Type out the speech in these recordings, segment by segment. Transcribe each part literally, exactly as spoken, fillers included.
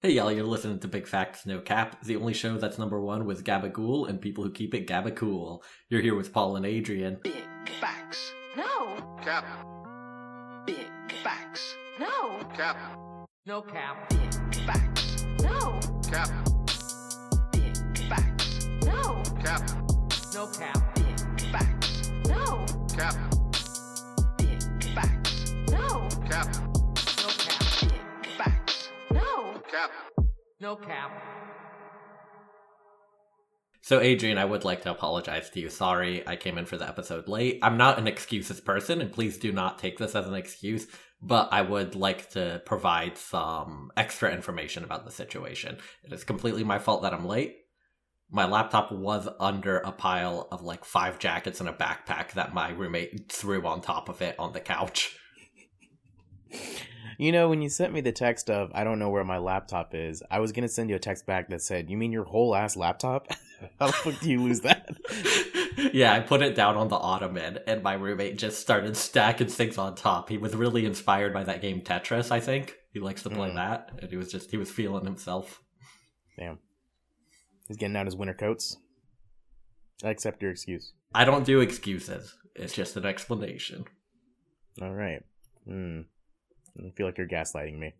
Hey y'all, you're listening to Big Facts No Cap, the only show that's number one with Gabagool and people who keep it Gabacool. You're here with Paul and Adrian. Big Facts No Cap. Big Facts No Cap. No Cap. Big Facts No Cap. Big Facts No Cap. No Cap. Big Facts No Cap. Big Facts No Cap. No Cap. Big Facts No Cap. No Cap. So Adrian, I would like to apologize to you. Sorry, I came in for the episode late. I'm not an excuses person, and please do not take this as an excuse, but I would like to provide some extra information about the situation. It is completely my fault that I'm late. My laptop was under a pile of like five jackets and a backpack that my roommate threw on top of it on the couch. You know, when you sent me the text of, I don't know where my laptop is, I was going to send you a text back that said, you mean your whole ass laptop? How the fuck do you lose that? Yeah, I put it down on the ottoman, and my roommate just started stacking things on top. He was really inspired by that game Tetris, I think. He likes to play mm. that, and he was just, he was feeling himself. Damn. He's getting out his winter coats. I accept your excuse. I don't do excuses. It's just an explanation. All right. Hmm. I feel like you're gaslighting me.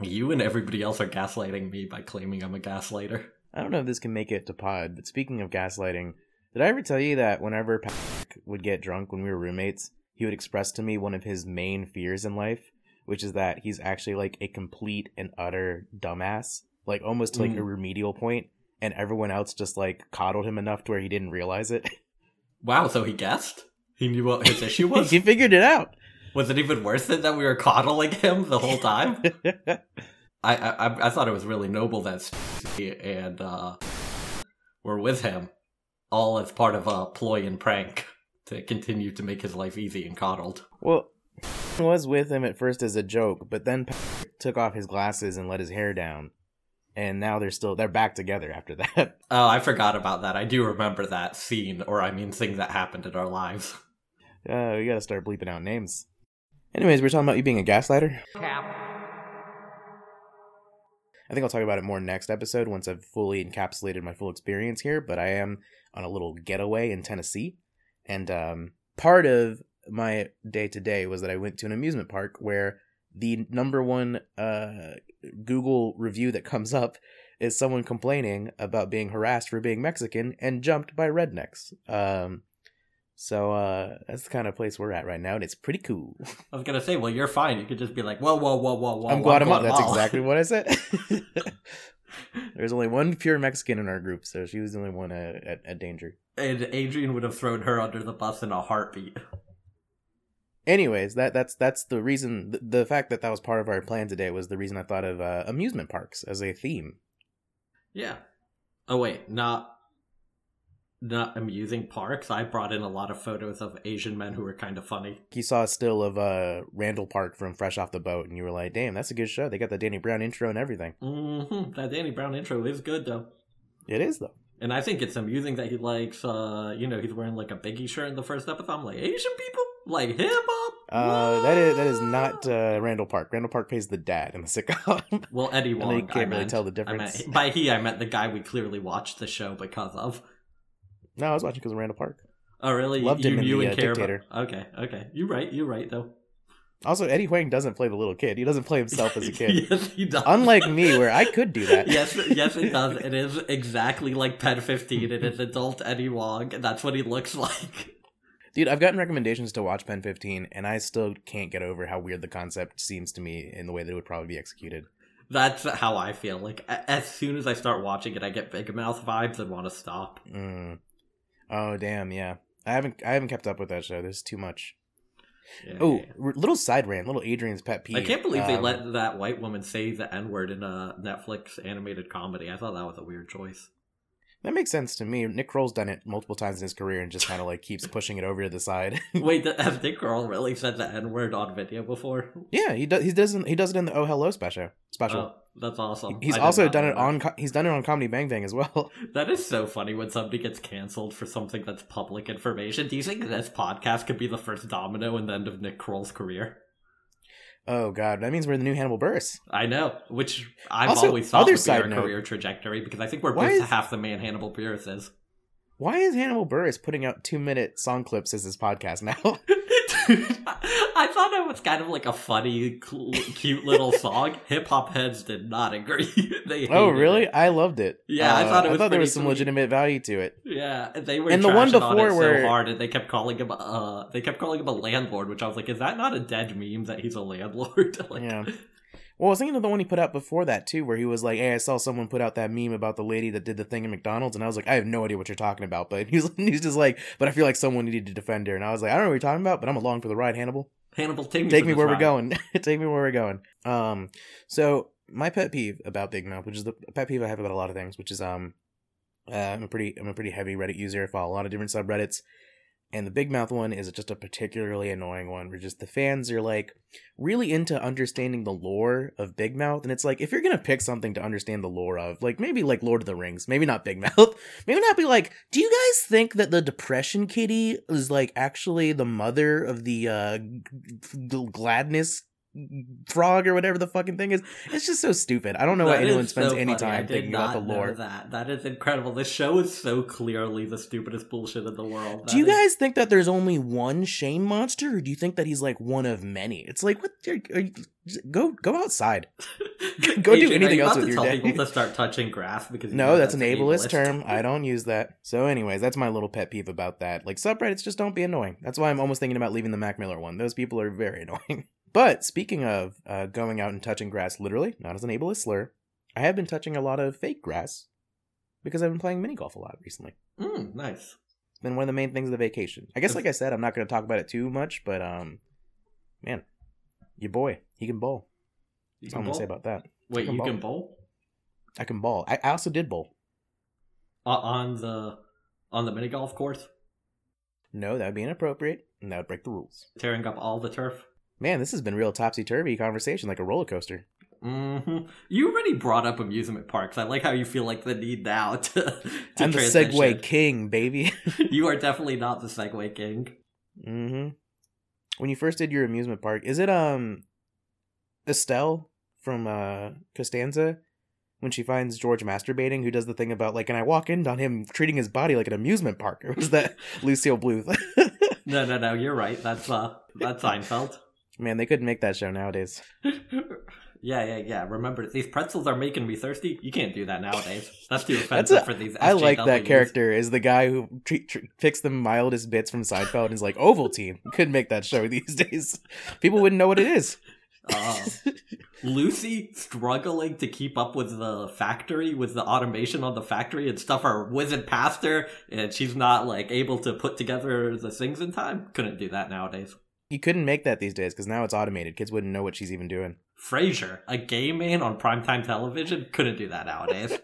You and everybody else are gaslighting me by claiming I'm a gaslighter. I don't know if this can make it to pod, but speaking of gaslighting, did I ever tell you that whenever Patrick would get drunk when we were roommates, he would express to me one of his main fears in life, which is that he's actually like a complete and utter dumbass, like almost to like mm. a remedial point, and everyone else just like coddled him enough to where he didn't realize it. Wow, so he guessed? He knew what his issue was? He figured it out. Was it even worse than that we were coddling him the whole time? I, I I thought it was really noble that Stacey and uh, were with him, all as part of a ploy and prank to continue to make his life easy and coddled. Well, I was with him at first as a joke, but then Patrick took off his glasses and let his hair down, and now they're still they're back together after that. Oh, I forgot about that. I do remember that scene, or I mean, thing that happened in our lives. Uh, we gotta start bleeping out names. Anyways, we're talking about you being a gaslighter. Cap. I think I'll talk about it more next episode once I've fully encapsulated my full experience here, but I am on a little getaway in Tennessee, and um, part of my day-to-day was that I went to an amusement park where the number one uh, Google review that comes up is someone complaining about being harassed for being Mexican and jumped by rednecks. Um... So uh, that's the kind of place we're at right now, and it's pretty cool. I was going to say, well, you're fine. You could just be like, whoa, whoa, whoa, whoa, whoa. I'm Guatemala. That's exactly what I said. There's only one pure Mexican in our group, so she was the only one at, at, at danger. And Adrian would have thrown her under the bus in a heartbeat. Anyways, that that's that's the reason. The, the fact that that was part of our plan today was the reason I thought of uh, amusement parks as a theme. Yeah. Oh, wait, not... Not amusing parks. I brought in a lot of photos of Asian men who were kind of funny. You saw a still of uh, Randall Park from Fresh Off the Boat, and you were like, damn, that's a good show. They got the Danny Brown intro and everything. Mm-hmm. That Danny Brown intro is good, though. It is, though. And I think it's amusing that he likes, uh, you know, he's wearing like a Biggie shirt in the first episode. I'm like, Asian people? Like hip-hop? Uh, that is that is not uh, Randall Park. Randall Park plays the dad in the sitcom. Well, Eddie Wong. You can't I really meant, tell the difference. I meant, by he, I meant the guy we clearly watched the show because of. No, I was watching because of Randall Park. Oh, really? Loved him you, in The uh, Dictator. About... Okay, okay. You're right, you're right, though. Also, Eddie Huang doesn't play the little kid. He doesn't play himself as a kid. Yes, he does. Unlike me, where I could do that. yes, yes, it does. It is exactly like Pen fifteen. It is adult Eddie Wong, and that's what he looks like. Dude, I've gotten recommendations to watch Pen fifteen, and I still can't get over how weird the concept seems to me in the way that it would probably be executed. That's how I feel. Like, as soon as I start watching it, I get Big Mouth vibes and want to stop. Mm. Oh damn, yeah. I haven't I haven't kept up with that show. There's too much. Yeah, oh, yeah. Little side rant, little Adrian's pet peeve. I can't believe um, they let that white woman say the N-word in a Netflix animated comedy. I thought that was a weird choice. That makes sense to me. Nick Kroll's done it multiple times in his career and just kind of like keeps pushing it over to the side. Wait, has Nick Kroll really said the N-word on video before? Yeah, he does. He doesn't. He does it in the Oh Hello special. Special. Oh. That's awesome. He's also done it on Co- he's done it on Comedy Bang Bang as well. That is so funny when somebody gets canceled for something that's public information. Do you think this podcast could be the first domino in the end of Nick Kroll's career? oh God, that means we're the new Hannibal Buress. I know, which I've also, always thought would be our note, career trajectory, because I think we're both is, half the man Hannibal Buress is. Why is Hannibal Buress putting out two-minute song clips as his podcast now? I thought it was kind of like a funny, cl- cute little song. Hip hop heads did not agree. They oh, really? It. I loved it. Yeah, uh, I thought it was. I thought there was some sweet. legitimate value to it. Yeah, they were. And the one before on it so where hard, and they kept calling him. Uh, they kept calling him a landlord, which I was like, is that not a dead meme that he's a landlord? Like... Yeah. Well, I was thinking of the one he put out before that too, where he was like, "Hey, I saw someone put out that meme about the lady that did the thing at McDonald's," and I was like, "I have no idea what you're talking about." But he's he's just like, "But I feel like someone needed to defend her," and I was like, "I don't know what you're talking about, but I'm along for the ride, Hannibal. Hannibal, take me, take me where ride. we're going. Take me where we're going." Um, so my pet peeve about Big Mouth, which is the pet peeve I have about a lot of things, which is um, uh, I'm a pretty I'm a pretty heavy Reddit user. I follow a lot of different subreddits. And the Big Mouth one is just a particularly annoying one where just the fans are like really into understanding the lore of Big Mouth. And it's like, if you're going to pick something to understand the lore of, like maybe like Lord of the Rings, maybe not Big Mouth, maybe not be like, do you guys think that the Depression Kitty is like actually the mother of the uh, Gladness Frog or whatever the fucking thing is? It's just so stupid. I don't know that why anyone spends so any time thinking about the lore. That. that is incredible. This show is so clearly the stupidest bullshit in the world. That do you is... guys think that there's only one Shane monster, or do you think that he's like one of many? It's like, what? Are you, are you, go go outside. Go Adrian, do anything else with your day. People to start touching grass because no, that's, that's an ableist, ableist term. I don't use that. So, anyways, that's my little pet peeve about that. Like subreddits just don't be annoying. That's why I'm almost thinking about leaving the Mac Miller one. Those people are very annoying. But speaking of uh, going out and touching grass, literally, not as an ableist slur, I have been touching a lot of fake grass because I've been playing mini golf a lot recently. Mm, nice. It's been one of the main things of the vacation. I guess, like I said, I'm not going to talk about it too much, but um, man, your boy, he can bowl. You That's all I'm going to say about that. Wait, can you bowl. can bowl? I can bowl. I, I also did bowl. Uh, on the on the mini golf course? No, that would be inappropriate, and that would break the rules. Tearing up all the turf? Man, this has been real topsy-turvy conversation, like a roller coaster. Mm-hmm. You already brought up amusement parks. I like how you feel like the need now to, to I'm the transition. Segway king, baby. You are definitely not the Segway king. Mm-hmm. When you first did your amusement park, is it um Estelle from uh, Costanza? When she finds George masturbating, who does the thing about, like, and I walk in on him treating his body like an amusement park? Or was that Lucille Bluth? no, no, no, you're right. That's uh, that's Seinfeld. Man, they couldn't make that show nowadays. yeah, yeah, yeah. Remember, these pretzels are making me thirsty. You can't do that nowadays. That's too offensive That's a, for these S J Ws. I like that character is the guy who tre- tre- picks the mildest bits from Seinfeld and is like, Ovaltine. Couldn't make that show these days. People wouldn't know what it is. Uh, Lucy struggling to keep up with the factory, with the automation on the factory and stuff are whizzing past her, and she's not like able to put together the things in time. Couldn't do that nowadays. You couldn't make that these days because now it's automated. Kids wouldn't know what she's even doing. Frasier, a gay man on primetime television, couldn't do that nowadays.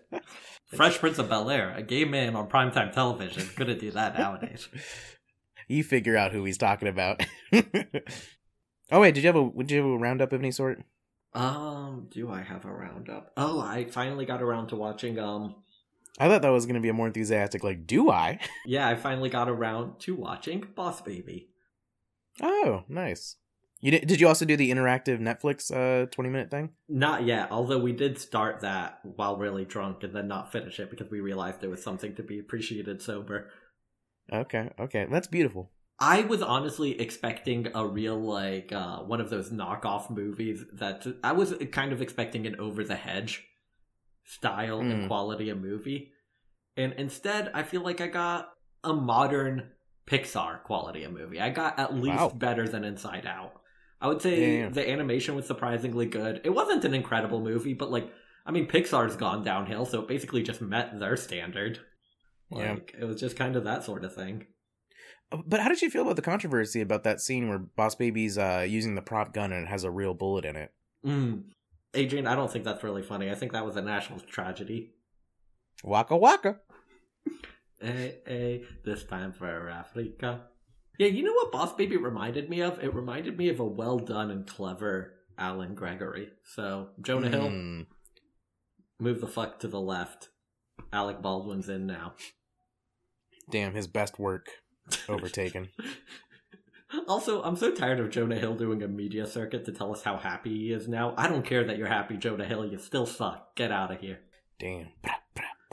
Fresh Prince of Bel-Air, a gay man on primetime television, couldn't do that nowadays. You figure out who he's talking about. Oh wait, did you have a did you have a roundup of any sort? Um, do I have a roundup? Oh, I finally got around to watching. Um, I thought that was going to be a more enthusiastic. Like, do I? Yeah, I finally got around to watching Boss Baby. Oh, nice. You did, did you also do the interactive Netflix uh, twenty-minute thing? Not yet, although we did start that while really drunk and then not finish it because we realized there was something to be appreciated sober. Okay, okay. That's beautiful. I was honestly expecting a real, like, uh, one of those knockoff movies that... I was kind of expecting an over-the-hedge style mm. and quality of movie. And instead, I feel like I got a modern... Pixar quality of movie. I got at least wow. better than Inside Out. I would say yeah. the animation was surprisingly good. It wasn't an incredible movie, but like, I mean, Pixar's gone downhill, so it basically just met their standard. Like, yeah. It was just kind of that sort of thing. But how did you feel about the controversy about that scene where Boss Baby's uh, using the prop gun and it has a real bullet in it? Mm. Adrian, I don't think that's really funny. I think that was a national tragedy. Waka waka. Hey, hey, this time for Africa. Yeah, you know what Boss Baby reminded me of? It reminded me of a well-done and clever Alan Gregory. So, Jonah Hill, mm. move the fuck to the left. Alec Baldwin's in now. Damn, his best work overtaken. Also, I'm so tired of Jonah Hill doing a media circuit to tell us how happy he is now. I don't care that you're happy, Jonah Hill. You still suck. Get out of here. Damn.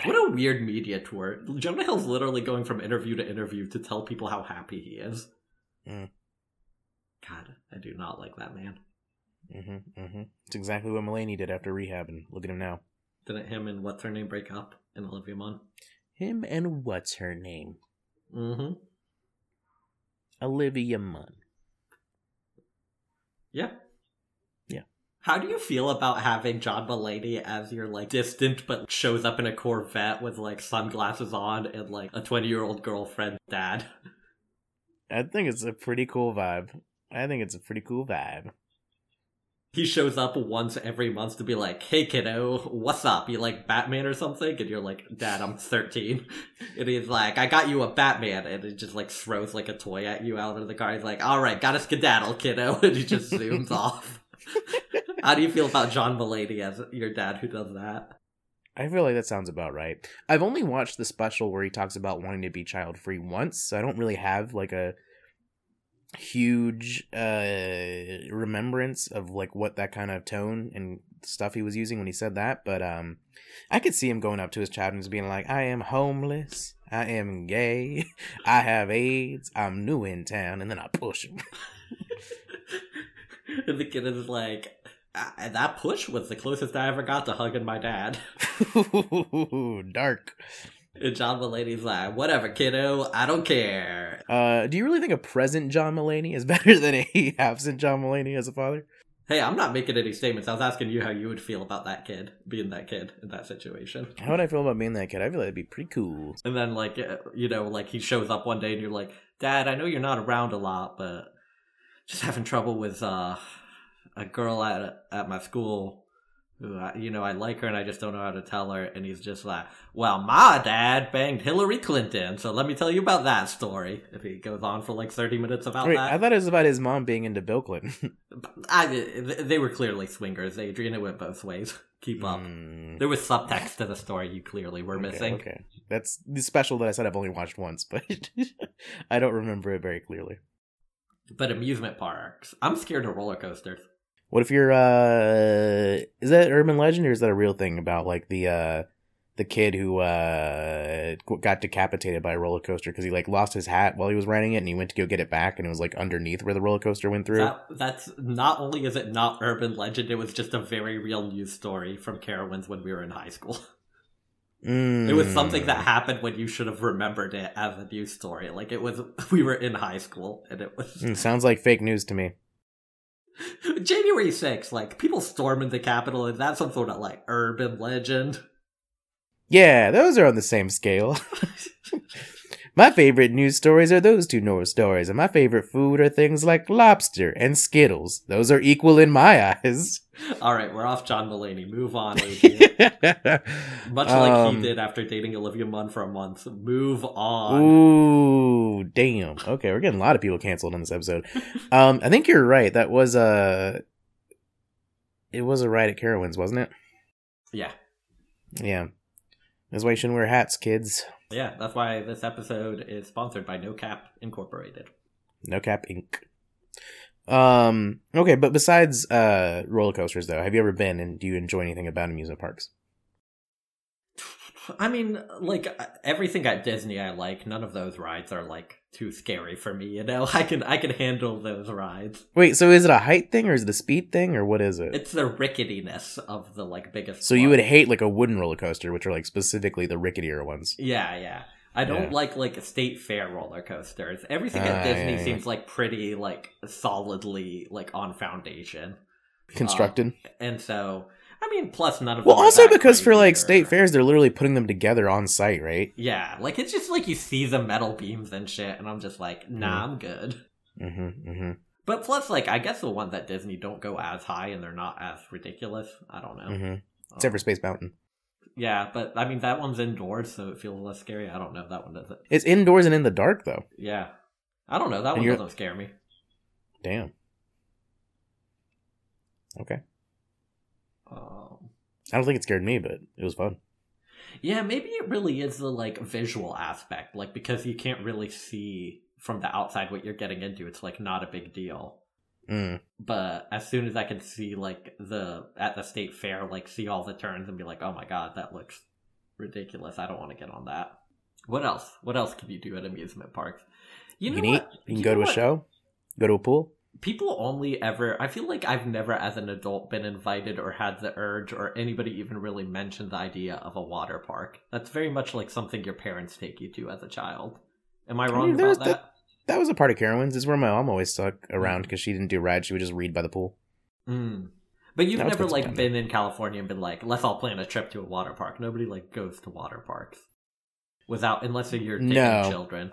What a weird media tour. Jonah Hill's literally going from interview to interview to tell people how happy he is. Mm. God, I do not like that man. Mm-hmm, mm-hmm. It's exactly what Mulaney did after rehab, and look at him now. Didn't him and what's-her-name break up? And Olivia Munn? Him and what's-her-name? Mm-hmm. Olivia Munn. Yeah. Yeah. How do you feel about having John Mulaney as your, like, distant but shows up in a Corvette with, like, sunglasses on and, like, a twenty-year-old girlfriend dad? I think it's a pretty cool vibe. I think it's a pretty cool vibe. He shows up once every month to be like, hey kiddo, what's up? You like Batman or something? And you're like, Dad, I'm thirteen. And he's like, I got you a Batman. And he just like throws like a toy at you out of the car. He's like, all right, gotta skedaddle, kiddo. And he just zooms off. How do you feel about John Mulaney as your dad who does that? I feel like that sounds about right. I've only watched the special where he talks about wanting to be child-free once, so I don't really have like a huge uh remembrance of like what that kind of tone and stuff he was using when he said that, but um I could see him going up to his child and just being like, I am homeless, I am gay, I have AIDS, I'm new in town, and then I push him. And the kid is like, that push was the closest I ever got to hugging my dad. Dark. And John Mulaney's like, whatever, kiddo, I don't care. Uh, do you really think a present John Mulaney is better than a absent John Mulaney as a father? Hey, I'm not making any statements. I was asking you how you would feel about that kid, being that kid in that situation. How would I feel about being that kid? I feel like it'd be pretty cool. And then, like, you know, like he shows up one day and you're like, Dad, I know you're not around a lot, but just having trouble with uh, a girl at at my school. You know, I like her and I just don't know how to tell her. And he's just like, well, my dad banged Hillary Clinton, so let me tell you about that story. If he goes on for like thirty minutes about Wait, that. I thought it was about his mom being into Bill Clinton. I, they were clearly swingers, Adrian. It went both ways. Keep up. Mm. There was subtext to the story you clearly were okay, missing. Okay, that's the special that I said I've only watched once, but I don't remember it very clearly. But amusement parks. I'm scared of roller coasters. What if you're, uh, is that urban legend or is that a real thing about, like, the, uh, the kid who, uh, got decapitated by a roller coaster because he, like, lost his hat while he was riding it and he went to go get it back and it was, like, underneath where the roller coaster went through? That, that's, not only is it not urban legend, it was just a very real news story from Carowinds when we were in high school. Mm. It was something that happened when you should have remembered it as a news story. Like, it was, we were in high school and it was... It sounds like fake news to me. January sixth, like, people storming the Capitol, and that's some sort of, like, urban legend. Yeah, those are on the same scale. My favorite news stories are those two news stories, and my favorite food are things like lobster and Skittles. Those are equal in my eyes. All right, we're off John Mulaney. Move on, Adrian. Much um, like he did after dating Olivia Munn for a month. Move on. Ooh, damn. Okay, we're getting a lot of people canceled on this episode. um, I think you're right. That was a... It was a ride at Carowinds, wasn't it? Yeah. Yeah. That's why you shouldn't wear hats, kids. Yeah, that's why this episode is sponsored by No Cap Incorporated. No Cap Incorporated. Um, okay, but besides uh, roller coasters, though, have you ever been and do you enjoy anything about amusement parks? I mean, like, everything at Disney I like. None of those rides are, like, too scary for me, you know? I can I can handle those rides. Wait, so is it a height thing or is it a speed thing or what is it? It's the ricketiness of the, like, biggest So park. You would hate, like, a wooden roller coaster, which are, like, specifically the ricketier ones. Yeah, yeah. I don't yeah. like, like, state fair roller coasters. Everything uh, at Disney yeah, yeah. seems, like, pretty, like, solidly, like, on foundation. Constructed. Uh, and so... I mean, plus none of them. Well, also because for, like, state fairs, they're literally putting them together on site, right? Yeah. Like, it's just like you see the metal beams and shit, and I'm just like, nah, mm-hmm. I'm good. Mm-hmm, mm-hmm. But plus, like, I guess the ones at Disney don't go as high, and they're not as ridiculous. I don't know. Mm-hmm. Um, Except for Space Mountain. Yeah, but, I mean, that one's indoors, so it feels less scary. I don't know if that one does it. It's indoors and in the dark, though. Yeah. I don't know. That and one you're... doesn't scare me. Damn. Okay. Um, I don't think it scared me, but it was fun. Yeah, maybe it really is the, like, visual aspect, like, because you can't really see from the outside what you're getting into, it's like not a big deal. Mm. But as soon as I can see like the at the state fair, like see all the turns and be like, oh my god, that looks ridiculous, I don't want to get on that. What else? What else can you do at amusement parks? You, you know, can eat. You can you go to a what? show. Go to a pool. People only ever. I feel like I've never, as an adult, been invited or had the urge, or anybody even really mentioned the idea of a water park. That's very much like something your parents take you to as a child. Am I wrong I mean, about that? that? That was a part of Carowinds. Is where my mom always stuck around because she didn't do rides. She would just read by the pool. Mm. But you've that never like been in California and been like, let's all plan a trip to a water park. Nobody like goes to water parks without, unless you're taking no. children.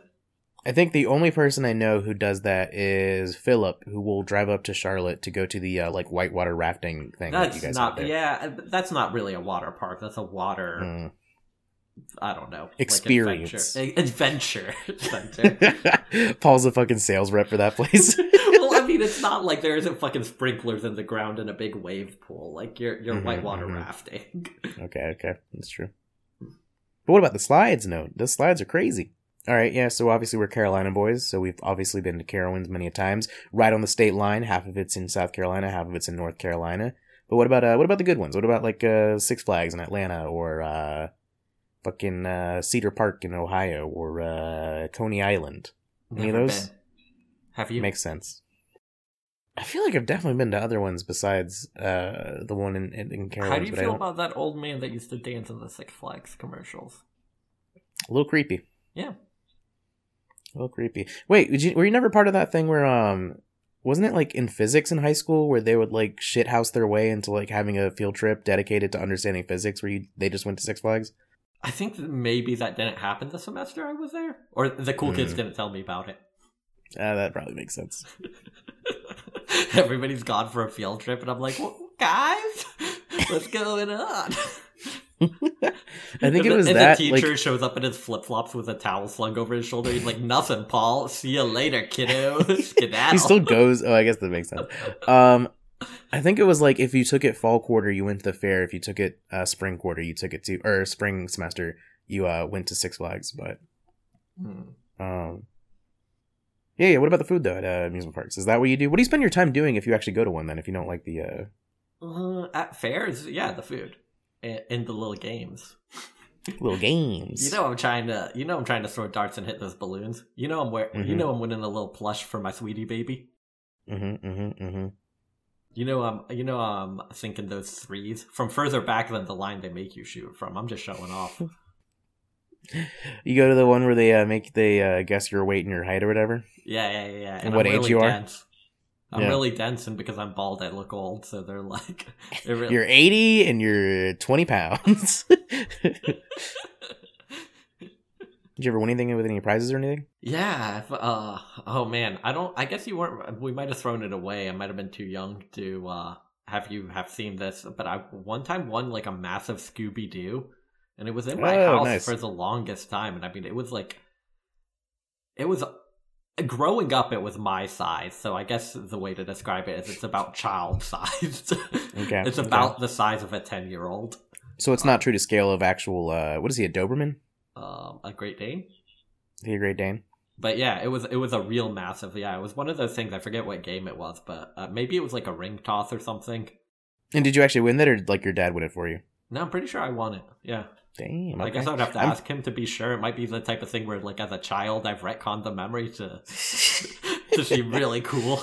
I think the only person I know who does that is Philip, who will drive up to Charlotte to go to the uh, like whitewater rafting thing. That's that you guys not, do. yeah, that's not really a water park. That's a water, mm. I don't know, experience like adventure, adventure center. Paul's a fucking sales rep for that place. Well, I mean, it's not like there isn't fucking sprinklers in the ground and a big wave pool. Like you're you're mm-hmm, whitewater mm-hmm. rafting. Okay, okay, that's true. But what about the slides? No, the slides are crazy. All right, yeah, so obviously we're Carolina boys, so we've obviously been to Carowinds many a times. Right on the state line, half of it's in South Carolina, half of it's in North Carolina. But what about uh, what about the good ones? What about, like, uh, Six Flags in Atlanta, or uh, fucking uh, Cedar Park in Ohio, or uh, Coney Island? Any Never of those? Been. Have you? Makes sense. I feel like I've definitely been to other ones besides uh, the one in, in, in Carowinds. How do you feel about that old man that used to dance in the Six Flags commercials? A little creepy. Yeah. A little creepy. Wait, did you, were you never part of that thing where, um, wasn't it like in physics in high school where they would like shithouse their way into like having a field trip dedicated to understanding physics where you, they just went to Six Flags? I think that maybe that didn't happen the semester I was there. Or the cool mm. kids didn't tell me about it. Uh, that probably makes sense. Everybody's gone for a field trip and I'm like, well, guys, what's going on? I think it was and that. And the teacher like, shows up in his flip-flops with a towel slung over his shoulder. He's like, nothing, Paul. See you later, kiddo. He still goes. Oh, I guess that makes sense. Um, I think it was like if you took it fall quarter, you went to the fair. If you took it uh, spring quarter, you took it to, or spring semester, you uh, went to Six Flags. But um, yeah, yeah. What about the food though at uh, amusement parks? Is that what you do? What do you spend your time doing if you actually go to one then? If you don't like the uh... Uh, at fairs, yeah, the food. In the little games. Little games. You know I'm trying to you know I'm trying to throw darts and hit those balloons. You know I'm wearing, mm-hmm. you know I'm winning a little plush for my sweetie baby. Mm-hmm, mm-hmm, mm-hmm. You know I'm you know I'm thinking those threes from further back than the line they make you shoot from. I'm just showing off. You go to the one where they uh, make they uh, guess your weight and your height or whatever? Yeah, yeah, yeah, yeah. And, and what I'm age really you are? Dense. I'm yeah. really dense, and because I'm bald, I look old, so they're like... They're really... You're eighty, and you're twenty pounds. Did you ever win anything with any prizes or anything? Yeah. Uh, oh, man. I don't... I guess you weren't... We might have thrown it away. I might have been too young to uh, have you have seen this, but I one time won, like, a massive Scooby-Doo, and it was in my oh, house nice. for the longest time, and I mean, it was, like... It was... Growing up, it was my size, so I guess the way to describe it is it's about child-sized. Okay. It's about okay. the size of a ten-year-old. So it's um, not true to scale of actual, uh, what is he, a Doberman? Um, a Great Dane. Is he a Great Dane? But yeah, it was it was a real massive, yeah, it was one of those things, I forget what game it was, but uh, maybe it was like a ring toss or something. And did you actually win that, or did like your dad win it for you? No, I'm pretty sure I won it, yeah. Damn, okay. I guess I would have to I'm... ask him to be sure. It might be the type of thing where, like, as a child, I've retconned the memory to to seem really cool.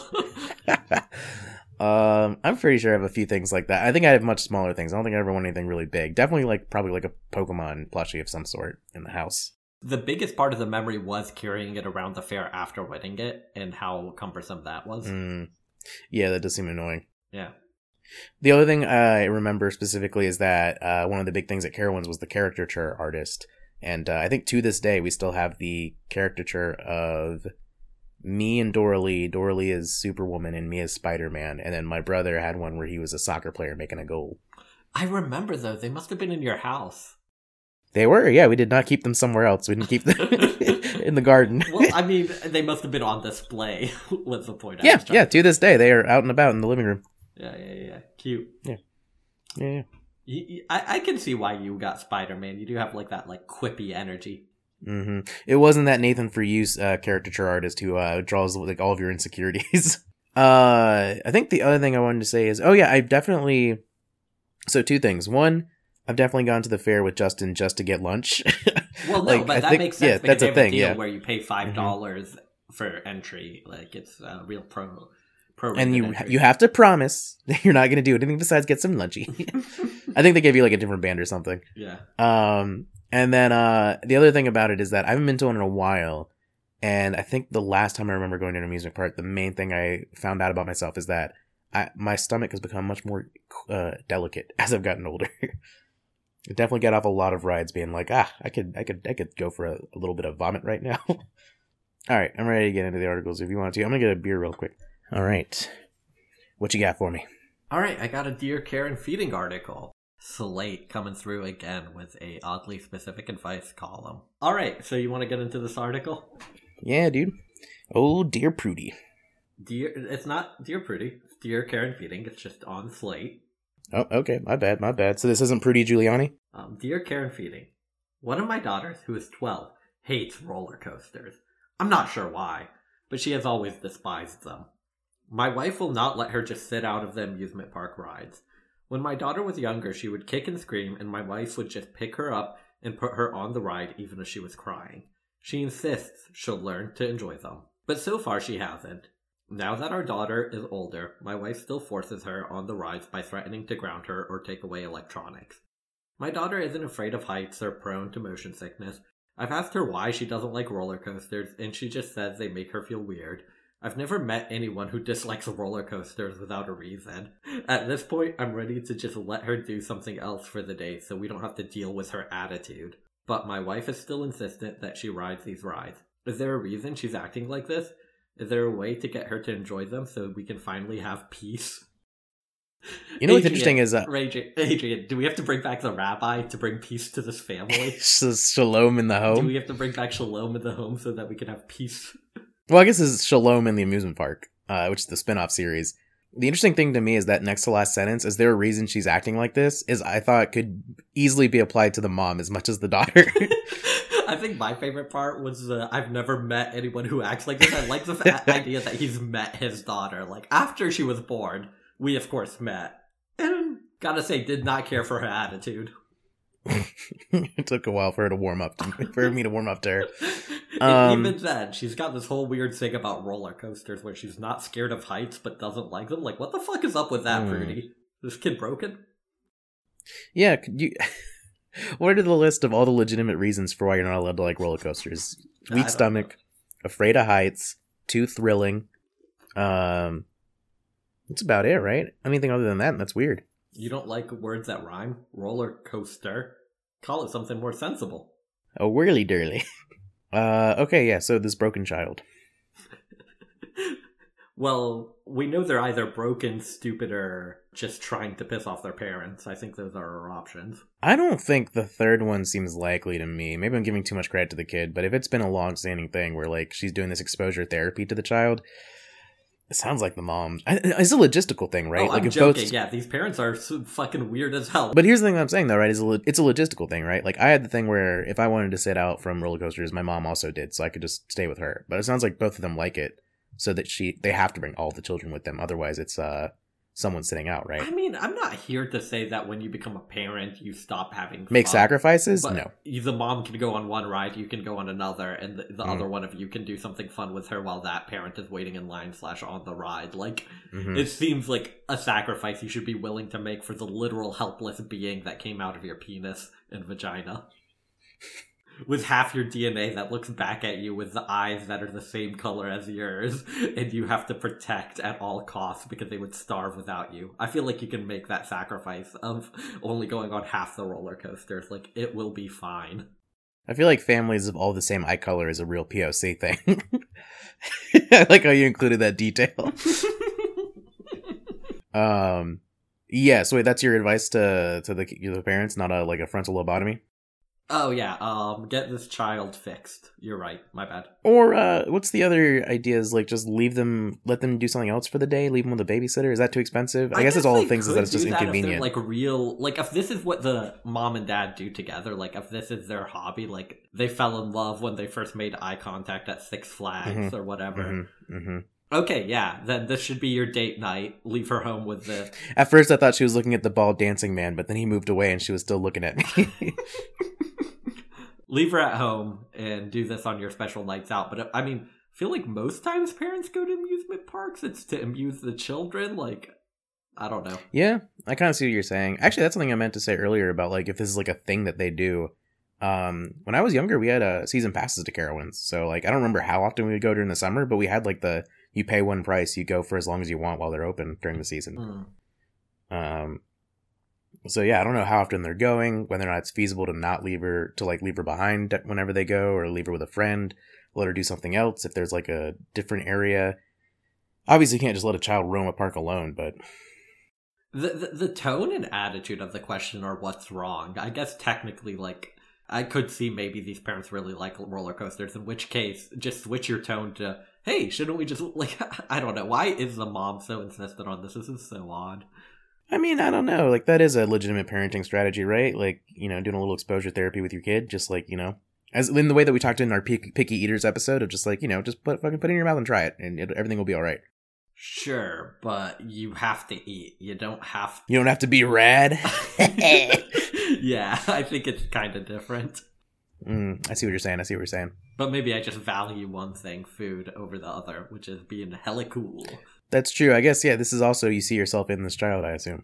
um, I'm pretty sure I have a few things like that. I think I have much smaller things. I don't think I ever won anything really big. Definitely, like, probably like a Pokemon plushie of some sort in the house. The biggest part of the memory was carrying it around the fair after winning it and how cumbersome that was. Mm. Yeah, that does seem annoying. Yeah. The other thing I remember specifically is that uh, one of the big things at Carowinds was the caricature artist. And uh, I think to this day, we still have the caricature of me and Doralee. Doralee is Superwoman and me is Spider-Man. And then my brother had one where he was a soccer player making a goal. I remember, though. They must have been in your house. They were, yeah. We did not keep them somewhere else. We didn't keep them in the garden. Well, I mean, they must have been on display, was the point. Yeah, yeah. To this day, they are out and about in the living room. Yeah, yeah, yeah. Cute. Yeah. Yeah, yeah. You, you, I, I can see why you got Spider-Man. You do have, like, that, like, quippy energy. Mm-hmm. It wasn't that Nathan For You's uh, caricature artist who uh, draws like all of your insecurities. uh, I think the other thing I wanted to say is, oh yeah, I've definitely. So two things. One, I've definitely gone to the fair with Justin just to get lunch. Well, no, like, but I that think, makes sense. Yeah, because that's a thing. Deal yeah, where you pay five dollars mm-hmm. for entry, like it's a real pro. And you entry. You have to promise that you're not going to do anything besides get some lunchy. I think they gave you like a different band or something. Yeah. Um, and then uh, the other thing about it is that I haven't been to one in a while, and I think the last time I remember going to an amusement park, the main thing I found out about myself is that I, my stomach has become much more uh, delicate as I've gotten older. I definitely got off a lot of rides being like, ah, I could, I could, I could go for a, a little bit of vomit right now. All right, I'm ready to get into the articles if you want to. I'm gonna get a beer real quick. All right. What you got for me? All right. I got a Dear Care and Feeding article. Slate coming through again with a oddly specific advice column. All right. So you want to get into this article? Yeah, dude. Oh, Dear Prudy. Dear, it's not Dear Prudy. It's Dear Care and Feeding. It's just on Slate. Oh, okay. My bad. My bad. So this isn't Prudy Giuliani? Um, Dear Care and Feeding. One of my daughters, who is twelve, hates roller coasters. I'm not sure why, but she has always despised them. My wife will not let her just sit out of the amusement park rides. When my daughter was younger, she would kick and scream, and my wife would just pick her up and put her on the ride even if she was crying. She insists she'll learn to enjoy them. But so far, she hasn't. Now that our daughter is older, my wife still forces her on the rides by threatening to ground her or take away electronics. My daughter isn't afraid of heights or prone to motion sickness. I've asked her why she doesn't like roller coasters, and she just says they make her feel weird. I've never met anyone who dislikes roller coasters without a reason. At this point, I'm ready to just let her do something else for the day so we don't have to deal with her attitude. But my wife is still insistent that she rides these rides. Is there a reason she's acting like this? Is there a way to get her to enjoy them so we can finally have peace? You know what's Adrian, interesting is... Uh, Adrian, Adrian, do we have to bring back the rabbi to bring peace to this family? Shalom in the home? Do we have to bring back shalom in the home so that we can have peace? Well, I guess it's Shalom in the Amusement Park, uh, which is the spinoff series. The interesting thing to me is that next to last sentence, is there a reason she's acting like this, is I thought could easily be applied to the mom as much as the daughter. I think my favorite part was uh, I've never met anyone who acts like this. I like the fa- idea that he's met his daughter. Like, after she was born, we, of course, met. And gotta say, did not care for her attitude. It took a while for her to warm up to me, for me to warm up to her. Um, even then, she's got this whole weird thing about roller coasters where she's not scared of heights but doesn't like them. Like, what the fuck is up with that, Prudy? Mm. This kid broken? Yeah, could you... What are the list of all the legitimate reasons for why you're not allowed to like roller coasters? Weak stomach, know. Afraid of heights, too thrilling. Um, That's about it, right? Anything other than that, that's weird. You don't like words that rhyme? Roller coaster. Call it something more sensible. A whirly-durly. Uh, okay, yeah, so this broken child. Well, we know they're either broken, stupid, or just trying to piss off their parents. I think those are our options. I don't think the third one seems likely to me. Maybe I'm giving too much credit to the kid, but if it's been a long-standing thing where, like, she's doing this exposure therapy to the child... It sounds like the mom. It's a logistical thing, right? Oh, like I'm if joking. Both... Yeah, these parents are so fucking weird as hell. But here's the thing that I'm saying, though, right? It's a, lo- it's a logistical thing, right? Like, I had the thing where if I wanted to sit out from roller coasters, my mom also did, so I could just stay with her. But it sounds like both of them like it, so that she they have to bring all the children with them. Otherwise, it's uh, someone sitting out, right? I mean, I'm not here to say that when you become a parent, you stop having fun. Make sacrifices? But no. You, the mom can go on one ride, you can go on another, and the, the mm. other one of you can do something fun with her while that parent is waiting in line slash on the ride. Like, mm-hmm. It seems like a sacrifice you should be willing to make for the literal helpless being that came out of your penis and vagina. With half your D N A that looks back at you with the eyes that are the same color as yours, and you have to protect at all costs because they would starve without you. I feel like you can make that sacrifice of only going on half the roller coasters. Like, it will be fine. I feel like families of all the same eye color is a real P O C thing. I like how you included that detail. um, yeah, so wait, that's your advice to, to the, the parents, not a, like a frontal lobotomy? Oh, yeah. Um, get this child fixed. You're right. My bad. Or uh, what's the other ideas? Like, just leave them, let them do something else for the day. Leave them with a babysitter. Is that too expensive? I, I guess it's all the things is that it's just that inconvenient. Like real, like if this is what the mom and dad do together, like if this is their hobby, like they fell in love when they first made eye contact at Six Flags mm-hmm. or whatever. Mm-hmm. Mm-hmm. Okay, yeah, then this should be your date night. Leave her home with this. At first I thought she was looking at the bald dancing man, but then he moved away and she was still looking at me. Leave her at home and do this on your special nights out. But I mean, I feel like most times parents go to amusement parks, it's to amuse the children. Like, I don't know. Yeah, I kind of see what you're saying. Actually, that's something I meant to say earlier about like if this is like a thing that they do. Um, when I was younger, we had uh, season passes to Carowinds. So like, I don't remember how often we would go during the summer, but we had like the you pay one price, you go for as long as you want while they're open during the season. Mm. Um. So yeah, I don't know how often they're going, whether or not it's feasible to not leave her, to like leave her behind whenever they go, or leave her with a friend, let her do something else if there's like a different area. Obviously you can't just let a child roam a park alone, but... The, the, the tone and attitude of the question are what's wrong. I guess technically, like, I could see maybe these parents really like roller coasters, in which case, just switch your tone to, hey, shouldn't we just, like, I don't know, why is the mom so insistent on this? This is so odd. I mean, I don't know. Like, that is a legitimate parenting strategy, right? Like, you know, doing a little exposure therapy with your kid, just like, you know, as in the way that we talked in our picky eaters episode of just like, you know, just put fucking put it in your mouth and try it, and it, everything will be all right. Sure, but you have to eat. You don't have. To. You don't have to be rad. Yeah, I think it's kind of different. Mm, I see what you're saying. I see what you're saying. But maybe I just value one thing, food, over the other, which is being hella cool. That's true. I guess, yeah, this is also, you see yourself in this child, I assume.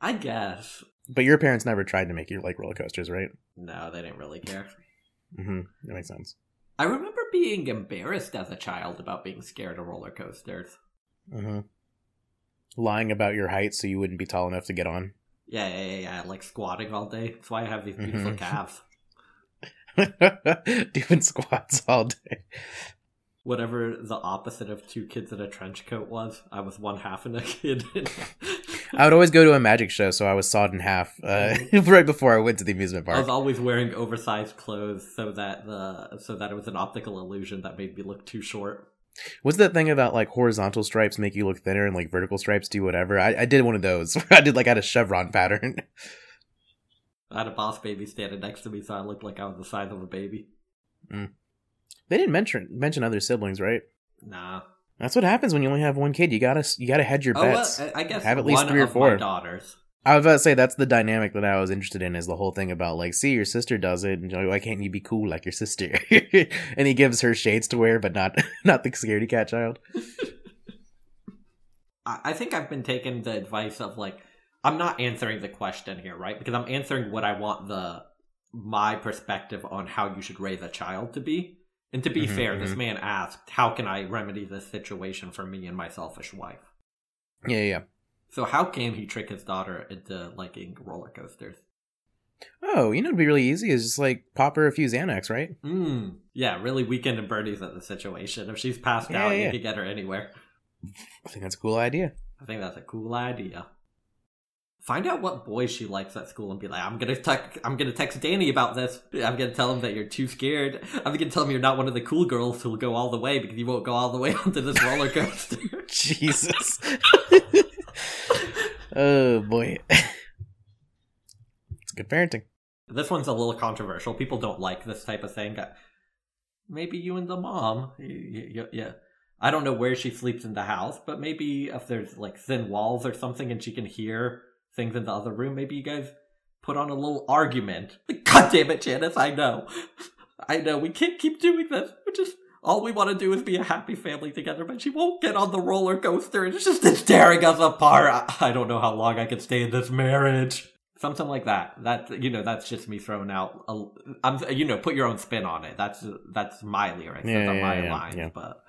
I guess. But your parents never tried to make you like roller coasters, right? No, they didn't really care. Mm-hmm. That makes sense. I remember being embarrassed as a child about being scared of roller coasters. Mm-hmm. Lying about your height so you wouldn't be tall enough to get on. Yeah, yeah, yeah, yeah. Like squatting all day. That's why I have these beautiful mm-hmm. calves. Doing squats all day. Whatever the opposite of two kids in a trench coat was, I was one half and a kid. I would always go to a magic show, so I was sawed in half uh, right before I went to the amusement park. I was always wearing oversized clothes so that the so that it was an optical illusion that made me look too short. What's that thing about like horizontal stripes make you look thinner and like vertical stripes do whatever? I, I did one of those. I did like I had a chevron pattern. I had a Boss Baby standing next to me, so I looked like I was the size of a baby. Mm. They didn't mention mention other siblings, right? Nah. That's what happens when you only have one kid. You gotta you gotta hedge your bets. Oh, well, I guess have at least one three or four. My daughters. I was about to say that's the dynamic that I was interested in is the whole thing about like, see, your sister does it, and you're like, why can't you be cool like your sister? And he gives her shades to wear, but not not the scaredy cat child. I think I've been taking the advice of like, I'm not answering the question here, right? Because I'm answering what I want the my perspective on how you should raise a child to be. And to be mm-hmm, fair, mm-hmm. this man asked, how can I remedy this situation for me and my selfish wife? Yeah, yeah. So how can he trick his daughter into liking roller coasters? Oh, you know what would be really easy is just, like, pop her a few Xanax, right? Mm, yeah, really Weekend and Bernie's at the situation. If she's passed yeah, out, yeah. you can get her anywhere. I think that's a cool idea. I think that's a cool idea. Find out what boys she likes at school and be like, I'm gonna te- I'm gonna text Danny about this. I'm gonna tell him that you're too scared. I'm gonna tell him you're not one of the cool girls who'll go all the way because you won't go all the way onto this roller coaster. Jesus. Oh boy. It's good parenting. This one's a little controversial. People don't like this type of thing. Maybe you and the mom. Yeah. I don't know where she sleeps in the house, but maybe if there's like thin walls or something and she can hear things in the other room, maybe you guys put on a little argument. Like, God damn it, Janice, I know. I know, we can't keep doing this. We're just, all we want to do is be a happy family together, but she won't get on the roller coaster. It's just it's tearing us apart. I, I don't know how long I can stay in this marriage. Something like that. That, you know, that's just me throwing out, a, I'm, you know, put your own spin on it. That's that's my lyrics. Yeah, that's yeah, my yeah, lines, yeah. but...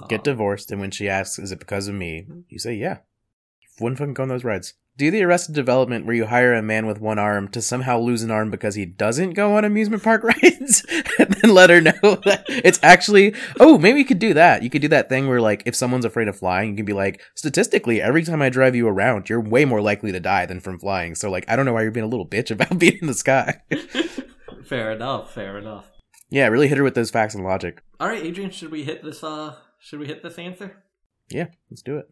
Uh, get divorced, and when she asks, is it because of me? You say, yeah. Wouldn't fucking go on those rides. Do the Arrested Development where you hire a man with one arm to somehow lose an arm because he doesn't go on amusement park rides and then let her know that it's actually, oh, maybe you could do that. You could do that thing where, like, if someone's afraid of flying, you can be like, statistically, every time I drive you around, you're way more likely to die than from flying. So, like, I don't know why you're being a little bitch about being in the sky. Fair enough, fair enough. Yeah, really hit her with those facts and logic. All right, Adrian, should we hit this, uh, should we hit this answer? Yeah, let's do it.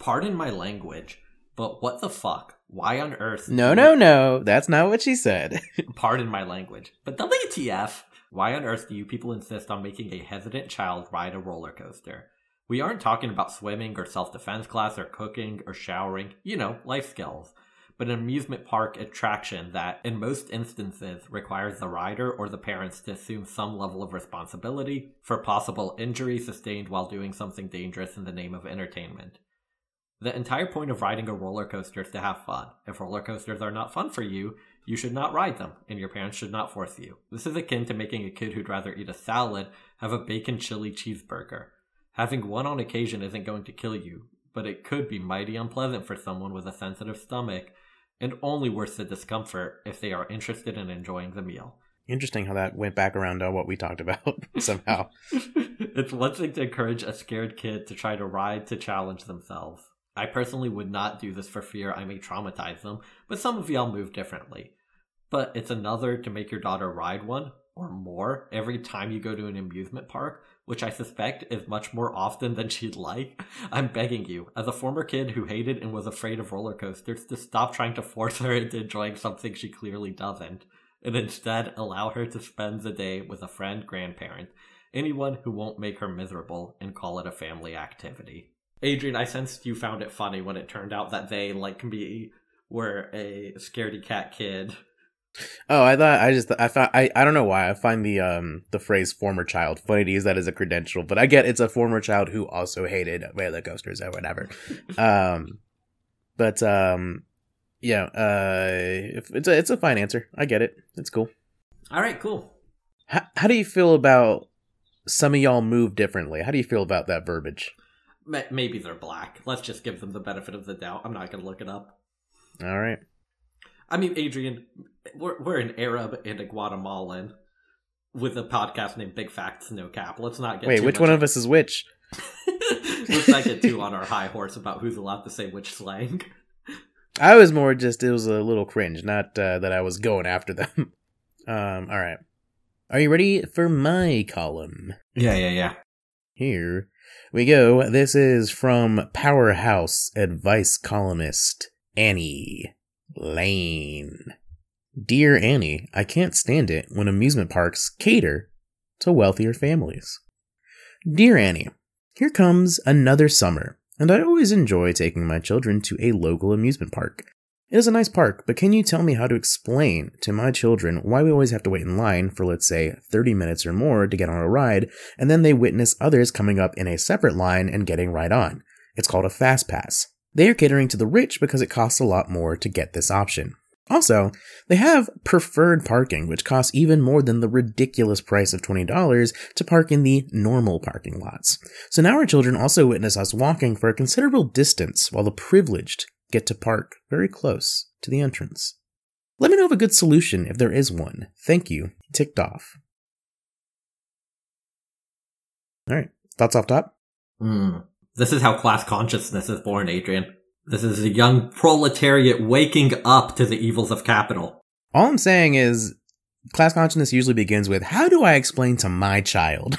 Pardon my language, but what the fuck? Why on earth? No, no, you... no, that's not what she said. Pardon my language, but W T F? Why on earth do you people insist on making a hesitant child ride a roller coaster? We aren't talking about swimming or self-defense class or cooking or showering, you know, life skills, but an amusement park attraction that, in most instances, requires the rider or the parents to assume some level of responsibility for possible injury sustained while doing something dangerous in the name of entertainment. The entire point of riding a roller coaster is to have fun. If roller coasters are not fun for you, you should not ride them, and your parents should not force you. This is akin to making a kid who'd rather eat a salad have a bacon chili cheeseburger. Having one on occasion isn't going to kill you, but it could be mighty unpleasant for someone with a sensitive stomach, and only worth the discomfort if they are interested in enjoying the meal. Interesting how that went back around to what we talked about somehow. It's one thing to encourage a scared kid to try to ride to challenge themselves. I personally would not do this for fear I may traumatize them, but some of y'all move differently. But it's another to make your daughter ride one, or more, every time you go to an amusement park, which I suspect is much more often than she'd like. I'm begging you, as a former kid who hated and was afraid of roller coasters, to stop trying to force her into enjoying something she clearly doesn't, and instead allow her to spend the day with a friend, grandparent, anyone who won't make her miserable, and call it a family activity. Adrian, I sensed you found it funny when it turned out that they, like me, were a scaredy cat kid. Oh, I thought, I just, I thought, I, I don't know why, I find the, um, the phrase former child funny to use that as a credential, but I get it's a former child who also hated roller coasters or whatever. um, but, um, yeah, uh, it's a, it's a fine answer. I get it. It's cool. All right, cool. How, how do you feel about some of y'all move differently? How do you feel about that verbiage? Maybe they're black. Let's just give them the benefit of the doubt. I'm not going to look it up. All right. I mean, Adrian, we're we're an Arab and a Guatemalan with a podcast named Big Facts No Cap. Let's not get Wait, too which much one on... of us is which? Let's not get too on our high horse about who's allowed to say which slang. I was more just, it was a little cringe, not uh, that I was going after them. Um, all right. Are you ready for my column? Yeah, yeah, yeah. Here we go. This is from powerhouse advice columnist Annie Lane. Dear Annie, I can't stand it when amusement parks cater to wealthier families. Dear Annie, here comes another summer, and I always enjoy taking my children to a local amusement park. It is a nice park, but can you tell me how to explain to my children why we always have to wait in line for, let's say, thirty minutes or more to get on a ride, and then they witness others coming up in a separate line and getting right on? It's called a fast pass. They are catering to the rich because it costs a lot more to get this option. Also, they have preferred parking, which costs even more than the ridiculous price of twenty dollars to park in the normal parking lots. So now our children also witness us walking for a considerable distance while the privileged get to park very close to the entrance. Let me know of a good solution if there is one. Thank you. Ticked off. All right. Thoughts off top? Mm. This is how class consciousness is born, Adrian. This is the young proletariat waking up to the evils of capital. All I'm saying is class consciousness usually begins with, how do I explain to my child?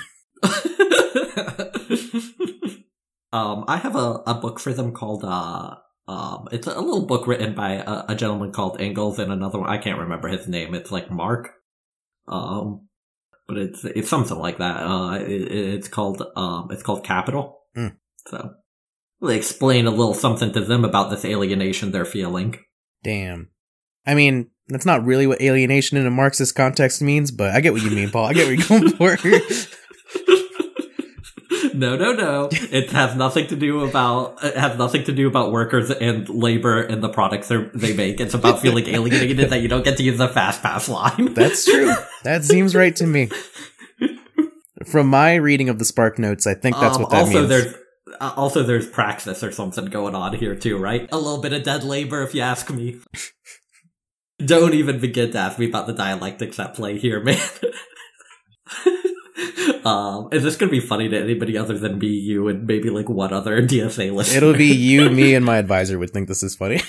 um, I have a, a book for them called, uh, um, it's a little book written by a, a gentleman called Engels and another one, I can't remember his name, it's like Mark. Um, but it's, it's something like that. Uh, it, it's called, um, it's called Capital. Mm. So, they explain a little something to them about this alienation they're feeling. Damn. I mean, that's not really what alienation in a Marxist context means, but I get what you mean, Paul. I get what you're going for. No, no, no. It has nothing to do about, it has nothing to do about workers and labor and the products they make. It's about feeling alienated that you don't get to use the fast pass line. That's true. That seems right to me. From my reading of the Spark Notes, I think that's um, what that also means. There's Uh, also, there's praxis or something going on here, too, right? A little bit of dead labor, if you ask me. Don't even begin to ask me about the dialectics at play here, man. um, is this going to be funny to anybody other than me, you, and maybe, like, one other D S A listener? It'll be you, me, and my advisor would think this is funny.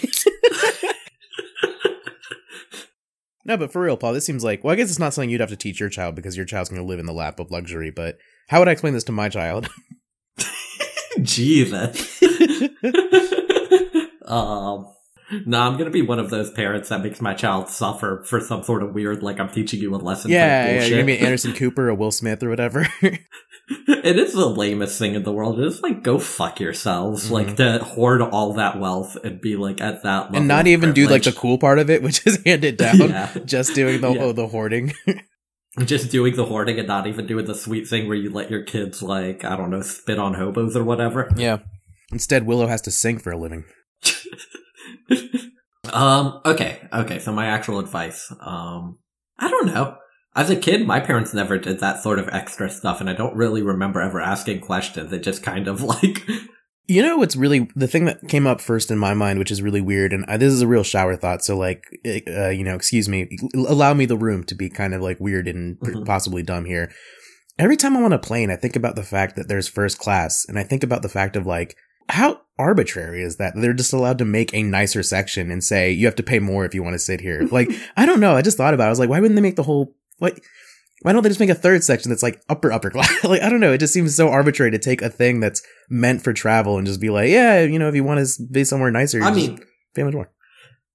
No, but for real, Paul, this seems like, well, I guess it's not something you'd have to teach your child because your child's going to live in the lap of luxury, but how would I explain this to my child? Gee, then. um, no, I'm going to be one of those parents that makes my child suffer for some sort of weird, like, I'm teaching you a lesson. Yeah, yeah, you're going to be an Anderson Cooper or Will Smith or whatever. It is the lamest thing in the world. It's like, go fuck yourselves. Mm-hmm. Like, to hoard all that wealth and be, like, at that level. And not even privilege. Do, like, the cool part of it, which is hand it down. Yeah. Just doing the, yeah. oh, the hoarding. Just doing the hoarding and not even doing the sweet thing where you let your kids, like, I don't know, spit on hobos or whatever. Yeah. Instead, Willow has to sing for a living. um, okay. Okay, so my actual advice. Um, I don't know. As a kid, my parents never did that sort of extra stuff, and I don't really remember ever asking questions. It just kind of, like... You know what's really... The thing that came up first in my mind, which is really weird, and I, this is a real shower thought, so, like, uh, you know, excuse me, allow me the room to be kind of, like, weird and mm-hmm. possibly dumb here. Every time I'm on a plane, I think about the fact that there's first class, and I think about the fact of, like, how arbitrary is that? They're just allowed to make a nicer section and say, you have to pay more if you want to sit here. Like, I don't know. I just thought about it. I was like, why wouldn't they make the whole... Like, why don't they just make a third section that's, like, upper, upper class? Like, I don't know. It just seems so arbitrary to take a thing that's meant for travel and just be like, yeah, you know, if you want to be somewhere nicer, I mean, pay much more.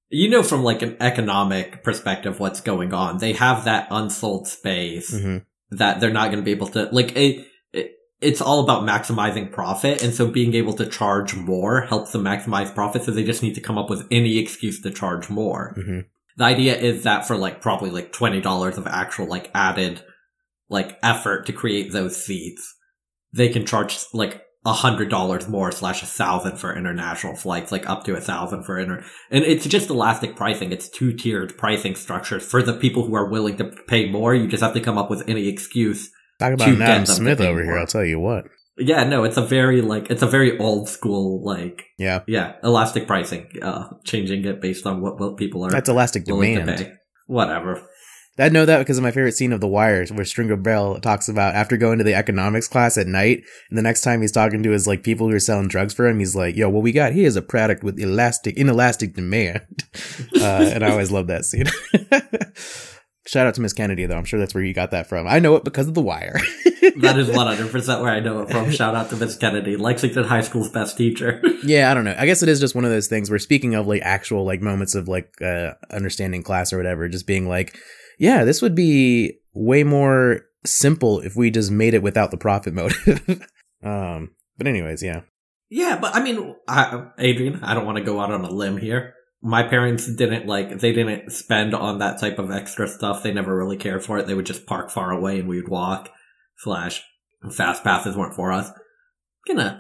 You know, from, like, an economic perspective, what's going on. They have that unsold space mm-hmm. that they're not going to be able to, like, it, it, it's all about maximizing profit. And so being able to charge more helps them maximize profit. So they just need to come up with any excuse to charge more. Mm-hmm. The idea is that for, like, probably, like, twenty dollars of actual, like, added, like, effort to create those seats, they can charge, like, one hundred dollars more slash one thousand dollars for international flights, like, up to one thousand dollars for inter... And it's just elastic pricing. It's two-tiered pricing structures. For the people who are willing to pay more, you just have to come up with any excuse to get them to pay more. Talk about Adam Smith over here, I'll tell you what. Yeah, no, it's a very, like, it's a very old school, like, yeah, yeah, elastic pricing, uh, changing it based on what, what people are. That's elastic demand. To pay. Whatever. I know that because of my favorite scene of The Wire, where Stringer Bell talks about after going to the economics class at night, and the next time he's talking to his, like, people who are selling drugs for him, he's like, yo, what we got here is a product with elastic, inelastic demand. uh, and I always love that scene. Shout out to Miss Kennedy, though. I'm sure that's where you got that from. I know it because of The Wire. That is one hundred percent where I know it from. Shout out to Miss Kennedy, Lexington High School's best teacher. Yeah, I don't know. I guess it is just one of those things where, speaking of, like, actual, like, moments of, like, uh, understanding class or whatever, just being like, yeah, this would be way more simple if we just made it without the profit motive. um, but anyways, yeah. Yeah, but I mean, I, Adrian, I don't want to go out on a limb here. My parents didn't, like, they didn't spend on that type of extra stuff. They never really cared for it. They would just park far away and we'd walk, slash, fast passes weren't for us. You know,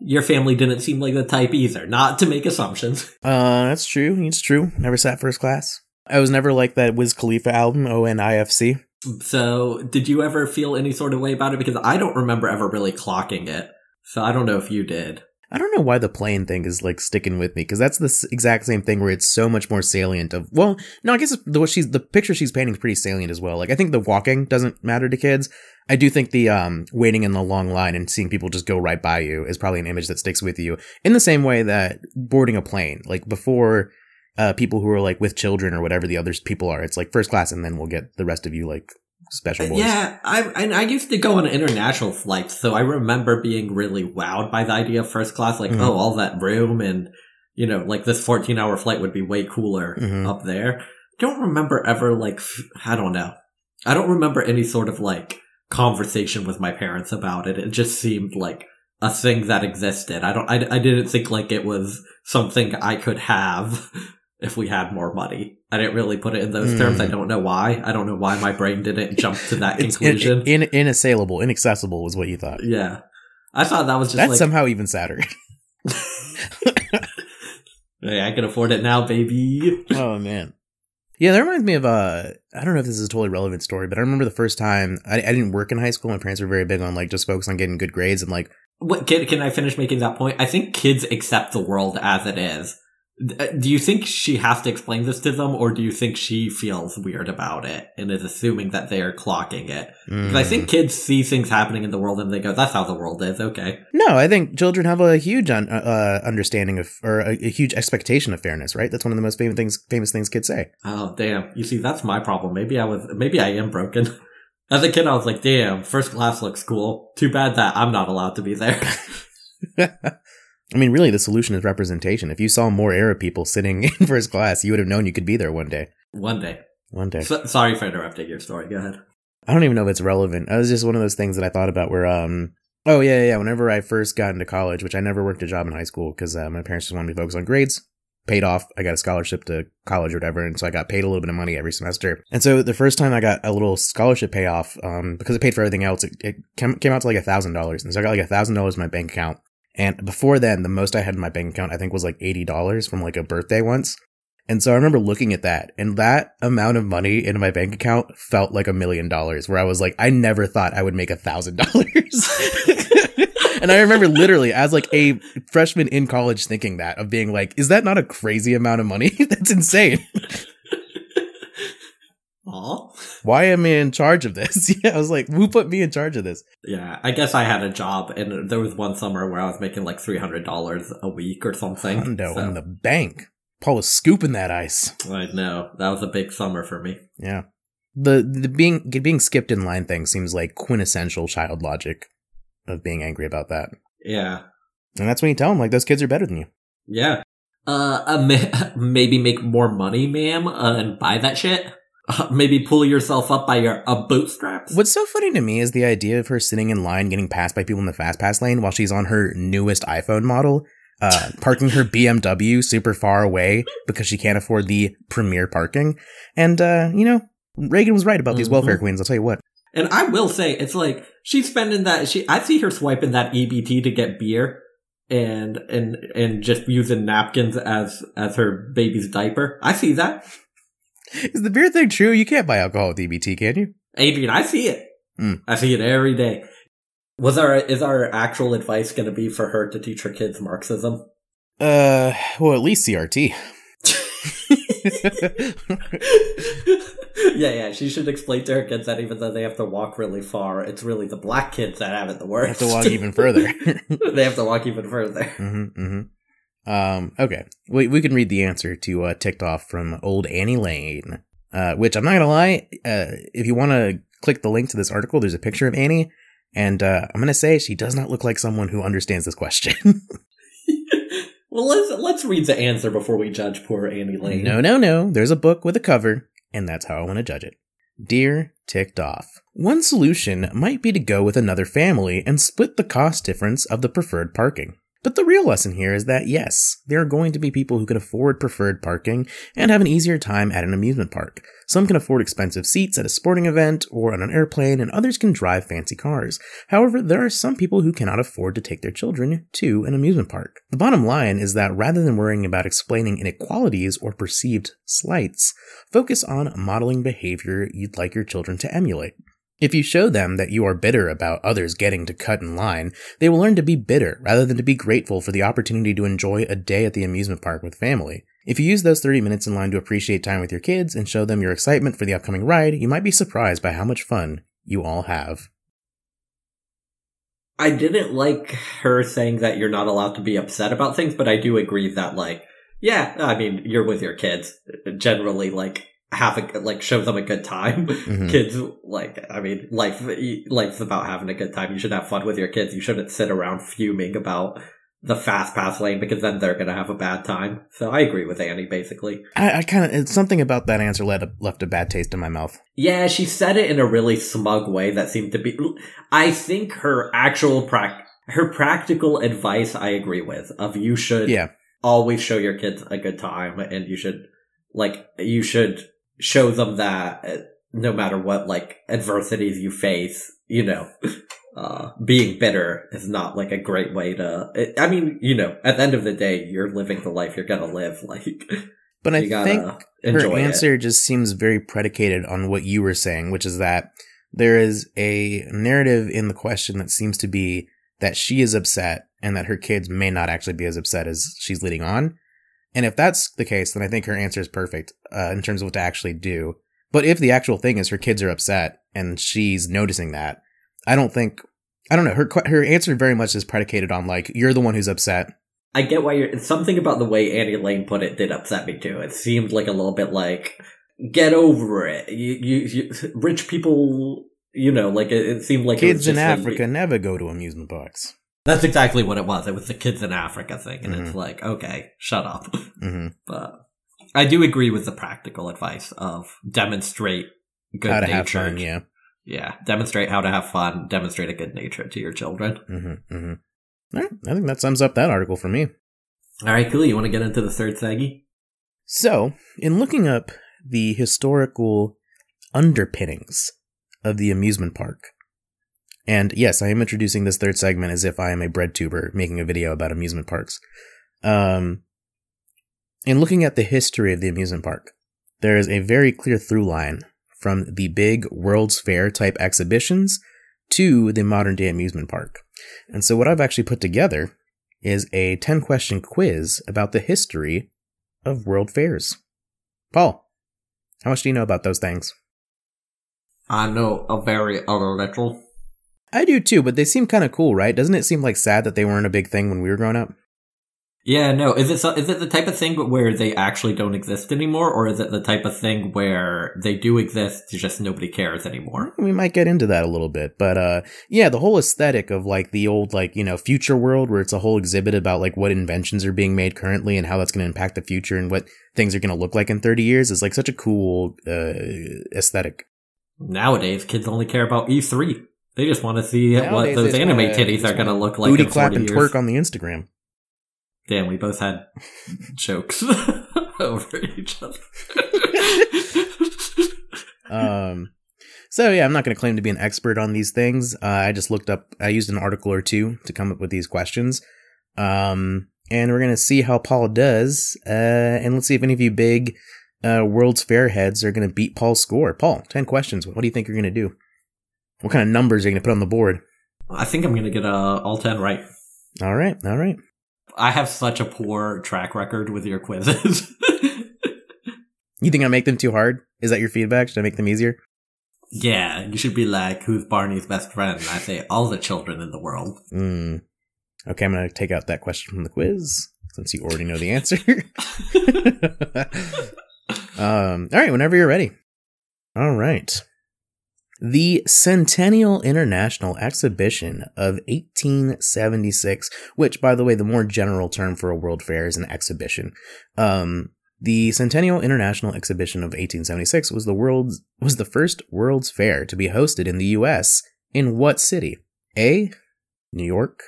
your family didn't seem like the type either, not to make assumptions. Uh, that's true. It's true. Never sat first class. I was never like that Wiz Khalifa album, O N I F C. So, did you ever feel any sort of way about it? Because I don't remember ever really clocking it. So, I don't know if you did. I don't know why the plane thing is, like, sticking with me, because that's the exact same thing where it's so much more salient of, well, no, I guess the what she's the picture she's painting is pretty salient as well. Like, I think the walking doesn't matter to kids. I do think the um waiting in the long line and seeing people just go right by you is probably an image that sticks with you in the same way that boarding a plane, like, before uh people who are, like, with children or whatever the other people are, it's like first class and then we'll get the rest of you, like, special boys. Yeah, I and I used to go on international flights, so I remember being really wowed by the idea of first class. Like, mm-hmm. oh, all that room and, you know, like, this fourteen-hour flight would be way cooler mm-hmm. up there. Don't remember ever, like, I don't know. I don't remember any sort of, like, conversation with my parents about it. It just seemed like a thing that existed. I don't. I, I didn't think, like, it was something I could have. If we had more money. I didn't really put it in those mm. terms. I don't know why. I don't know why my brain didn't jump to that conclusion. In, in, in, inassailable, inaccessible was what you thought. Yeah. I thought that was just That's like... somehow even sadder. Hey, I can afford it now, baby. Oh, man. Yeah, that reminds me of, uh, I don't know if this is a totally relevant story, but I remember the first time, I, I didn't work in high school. My parents were very big on, like, just focus on getting good grades and, like... What, can, can I finish making that point? I think kids accept the world as it is. Do you think she has to explain this to them, or do you think she feels weird about it and is assuming that they are clocking it? Because mm. I think kids see things happening in the world and they go, that's how the world is, okay. No, I think children have a huge un- uh, understanding of, or a, a huge expectation of fairness, right? That's one of the most famous things, famous things kids say. Oh, damn. You see, that's my problem. Maybe I was, maybe I am broken. As a kid, I was like, damn, first class looks cool. Too bad that I'm not allowed to be there. I mean, really, the solution is representation. If you saw more Arab people sitting in first class, you would have known you could be there one day. One day. One day. So, sorry for interrupting your story. Go ahead. I don't even know if it's relevant. It was just one of those things that I thought about where, um, oh, yeah, yeah, whenever I first got into college, which I never worked a job in high school because uh, my parents just wanted me to focus on grades. Paid off. I got a scholarship to college or whatever, and so I got paid a little bit of money every semester. And so the first time I got a little scholarship payoff, um, because it paid for everything else, it, it came out to like a thousand dollars. And so I got like a thousand dollars in my bank account. And before then, the most I had in my bank account, I think, was like eighty dollars from like a birthday once. And so I remember looking at that, and that amount of money in my bank account felt like a million dollars, where I was like, I never thought I would make a thousand dollars. And I remember literally as like a freshman in college thinking that, of being like, is that not a crazy amount of money? That's insane. Aww. Why am I in charge of this? Yeah, I was like, who put me in charge of this? Yeah, I guess I had a job, and there was one summer where I was making like three hundred dollars a week or something. Hundo so. In the bank. Paul was scooping that ice. I know. That was a big summer for me. Yeah. The the being being skipped in line thing seems like quintessential child logic of being angry about that. Yeah. And that's when you tell them, like, those kids are better than you. Yeah. Uh, uh ma- Maybe make more money, ma'am, uh, and buy that shit. Uh, maybe pull yourself up by your uh, bootstraps. What's so funny to me is the idea of her sitting in line getting passed by people in the fast pass lane while she's on her newest iPhone model, uh, parking her B M W super far away because she can't afford the premier parking. And, uh, you know, Reagan was right about these mm-hmm. welfare queens, I'll tell you what. And I will say, it's like, she's spending that, she, I see her swiping that E B T to get beer and, and, and just using napkins as, as her baby's diaper. I see that. Is the beer thing true? You can't buy alcohol with E B T, can you? Adrian, I see it. Mm. I see it every day. Was our is our actual advice going to be for her to teach her kids Marxism? Uh, well, at least C R T. yeah, yeah. She should explain to her kids that even though they have to walk really far, it's really the black kids that have it the worst. They have to walk even further. they have to walk even further. Mm-hmm. mm-hmm. Um, okay. We we can read the answer to uh, ticked off from old Annie Lane, uh, which I'm not gonna lie, uh, if you want to click the link to this article, there's a picture of Annie, and uh, I'm gonna say she does not look like someone who understands this question. well, let's let's read the answer before we judge poor Annie Lane. No, no, no. There's a book with a cover, and that's how I want to judge it. Dear Ticked Off, one solution might be to go with another family and split the cost difference of the preferred parking. But the real lesson here is that, yes, there are going to be people who can afford preferred parking and have an easier time at an amusement park. Some can afford expensive seats at a sporting event or on an airplane, and others can drive fancy cars. However, there are some people who cannot afford to take their children to an amusement park. The bottom line is that rather than worrying about explaining inequalities or perceived slights, focus on modeling behavior you'd like your children to emulate. If you show them that you are bitter about others getting to cut in line, they will learn to be bitter rather than to be grateful for the opportunity to enjoy a day at the amusement park with family. If you use those thirty minutes in line to appreciate time with your kids and show them your excitement for the upcoming ride, you might be surprised by how much fun you all have. I didn't like her saying that you're not allowed to be upset about things, but I do agree that, like, yeah, I mean, you're with your kids. Generally, like, have a, like, show them a good time. Mm-hmm. Kids, like, I mean, life, life's about having a good time. You should have fun with your kids. You shouldn't sit around fuming about the fast pass lane because then they're going to have a bad time. So I agree with Annie, basically. I, I kind of, something about that answer led, left a bad taste in my mouth. Yeah, she said it in a really smug way that seemed to be, I think her actual, pra- her practical advice I agree with, of you should yeah. always show your kids a good time and you should, like, you should show them that no matter what, like, adversities you face, you know, uh, being bitter is not, like, a great way to, I mean, you know, at the end of the day, you're living the life you're gonna live, like, but I think her answer it. just seems very predicated on what you were saying, which is that there is a narrative in the question that seems to be that she is upset and that her kids may not actually be as upset as she's leading on. And if that's the case, then I think her answer is perfect uh, in terms of what to actually do. But if the actual thing is her kids are upset and she's noticing that, I don't think, I don't know, her her answer very much is predicated on, like, you're the one who's upset. I get why you're, something about the way Annie Lane put it did upset me too. It seemed like a little bit like, get over it. You, you, you rich people, you know, like it, it seemed like kids it was in Africa like, never go to amusement parks. That's exactly what it was. It was the kids in Africa thing, and mm-hmm. it's like, okay, shut up. Mm-hmm. But I do agree with the practical advice of demonstrate good nature. How to have fun, yeah. Yeah, demonstrate how to have fun, demonstrate a good nature to your children. Mm-hmm, mm-hmm. All right, I think that sums up that article for me. All right, cool. You want to get into the third saggy? So, in looking up the historical underpinnings of the amusement park, and yes, I am introducing this third segment as if I am a bread tuber making a video about amusement parks. Um, in looking at the history of the amusement park, there is a very clear through line from the big World's Fair type exhibitions to the modern day amusement park. And so what I've actually put together is a ten question quiz about the history of world fairs. Paul, how much do you know about those things? I know a very little. I do too, but they seem kind of cool, right? Doesn't it seem like sad that they weren't a big thing when we were growing up? Yeah, no. Is it so, is it the type of thing where they actually don't exist anymore, or is it the type of thing where they do exist, just nobody cares anymore? We might get into that a little bit, but uh, yeah, the whole aesthetic of like the old, like, you know, future world, where it's a whole exhibit about like what inventions are being made currently and how that's going to impact the future and what things are going to look like in thirty years is like such a cool uh, aesthetic. Nowadays, kids only care about E three. They just want to see Nowadays, what those anime uh, titties are going to look like. Booty clap and twerk on the Instagram. Damn, we both had jokes over each other. um, so yeah, I'm not going to claim to be an expert on these things. Uh, I just looked up, I used an article or two to come up with these questions. Um, and we're going to see how Paul does. Uh, and let's see if any of you big uh, World's Fair heads are going to beat Paul's score. Paul, ten questions. What do you think you're going to do? What kind of numbers are you going to put on the board? I think I'm going to get uh, all ten right. All right. All right. I have such a poor track record with your quizzes. You think I make them too hard? Is that your feedback? Should I make them easier? Yeah, you should be like, who's Barney's best friend? And I say, all the children in the world. Mm. Okay, I'm going to take out that question from the quiz, since you already know the answer. um, all right, whenever you're ready. All right. The Centennial International Exhibition of eighteen seventy-six, which, by the way, the more general term for a world fair is an exhibition. Um, the Centennial International Exhibition of eighteen seventy-six was the world's was the first World's Fair to be hosted in the U S in what city? A. New York.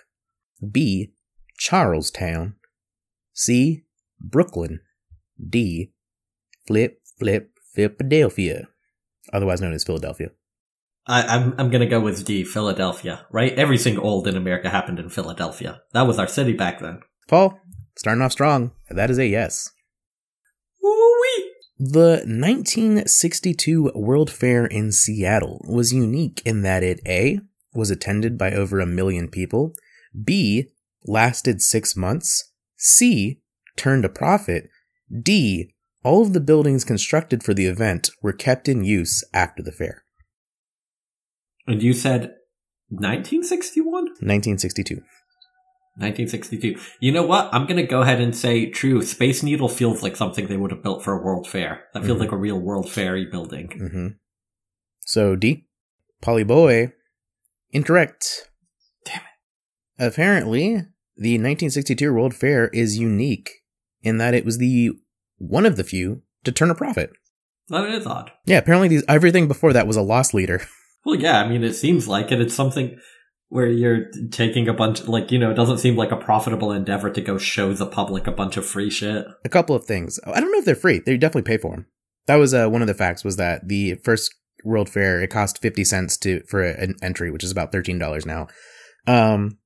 B. Charlestown. C. Brooklyn. D. Flip, flip, Philadelphia, otherwise known as Philadelphia. I, I'm I'm gonna go with D, Philadelphia, right? Everything old in America happened in Philadelphia. That was our city back then. Paul, starting off strong. That is a yes. Woo-wee. The nineteen sixty-two World Fair in Seattle was unique in that it A, was attended by over a million people, B, lasted six months, C, turned a profit, D, all of the buildings constructed for the event were kept in use after the fair. And you said nineteen sixty-one? nineteen sixty-two. nineteen sixty-two. You know what? I'm going to go ahead and say true. Space Needle feels like something they would have built for a World Fair. That feels mm-hmm. like a real World Fair-y building. Mm-hmm. So, D. Polyboy. Incorrect. Damn it. Apparently, the nineteen sixty-two World Fair is unique in that it was the one of the few to turn a profit. That is odd. Yeah, apparently these, everything before that was a loss leader. Well, yeah, I mean, it seems like it. It's something where you're taking a bunch, like, you know, it doesn't seem like a profitable endeavor to go show the public a bunch of free shit. A couple of things. I don't know if they're free. They definitely pay for them. That was uh, one of the facts was that the first World Fair, it cost fifty cents to for an entry, which is about thirteen dollars now. Um,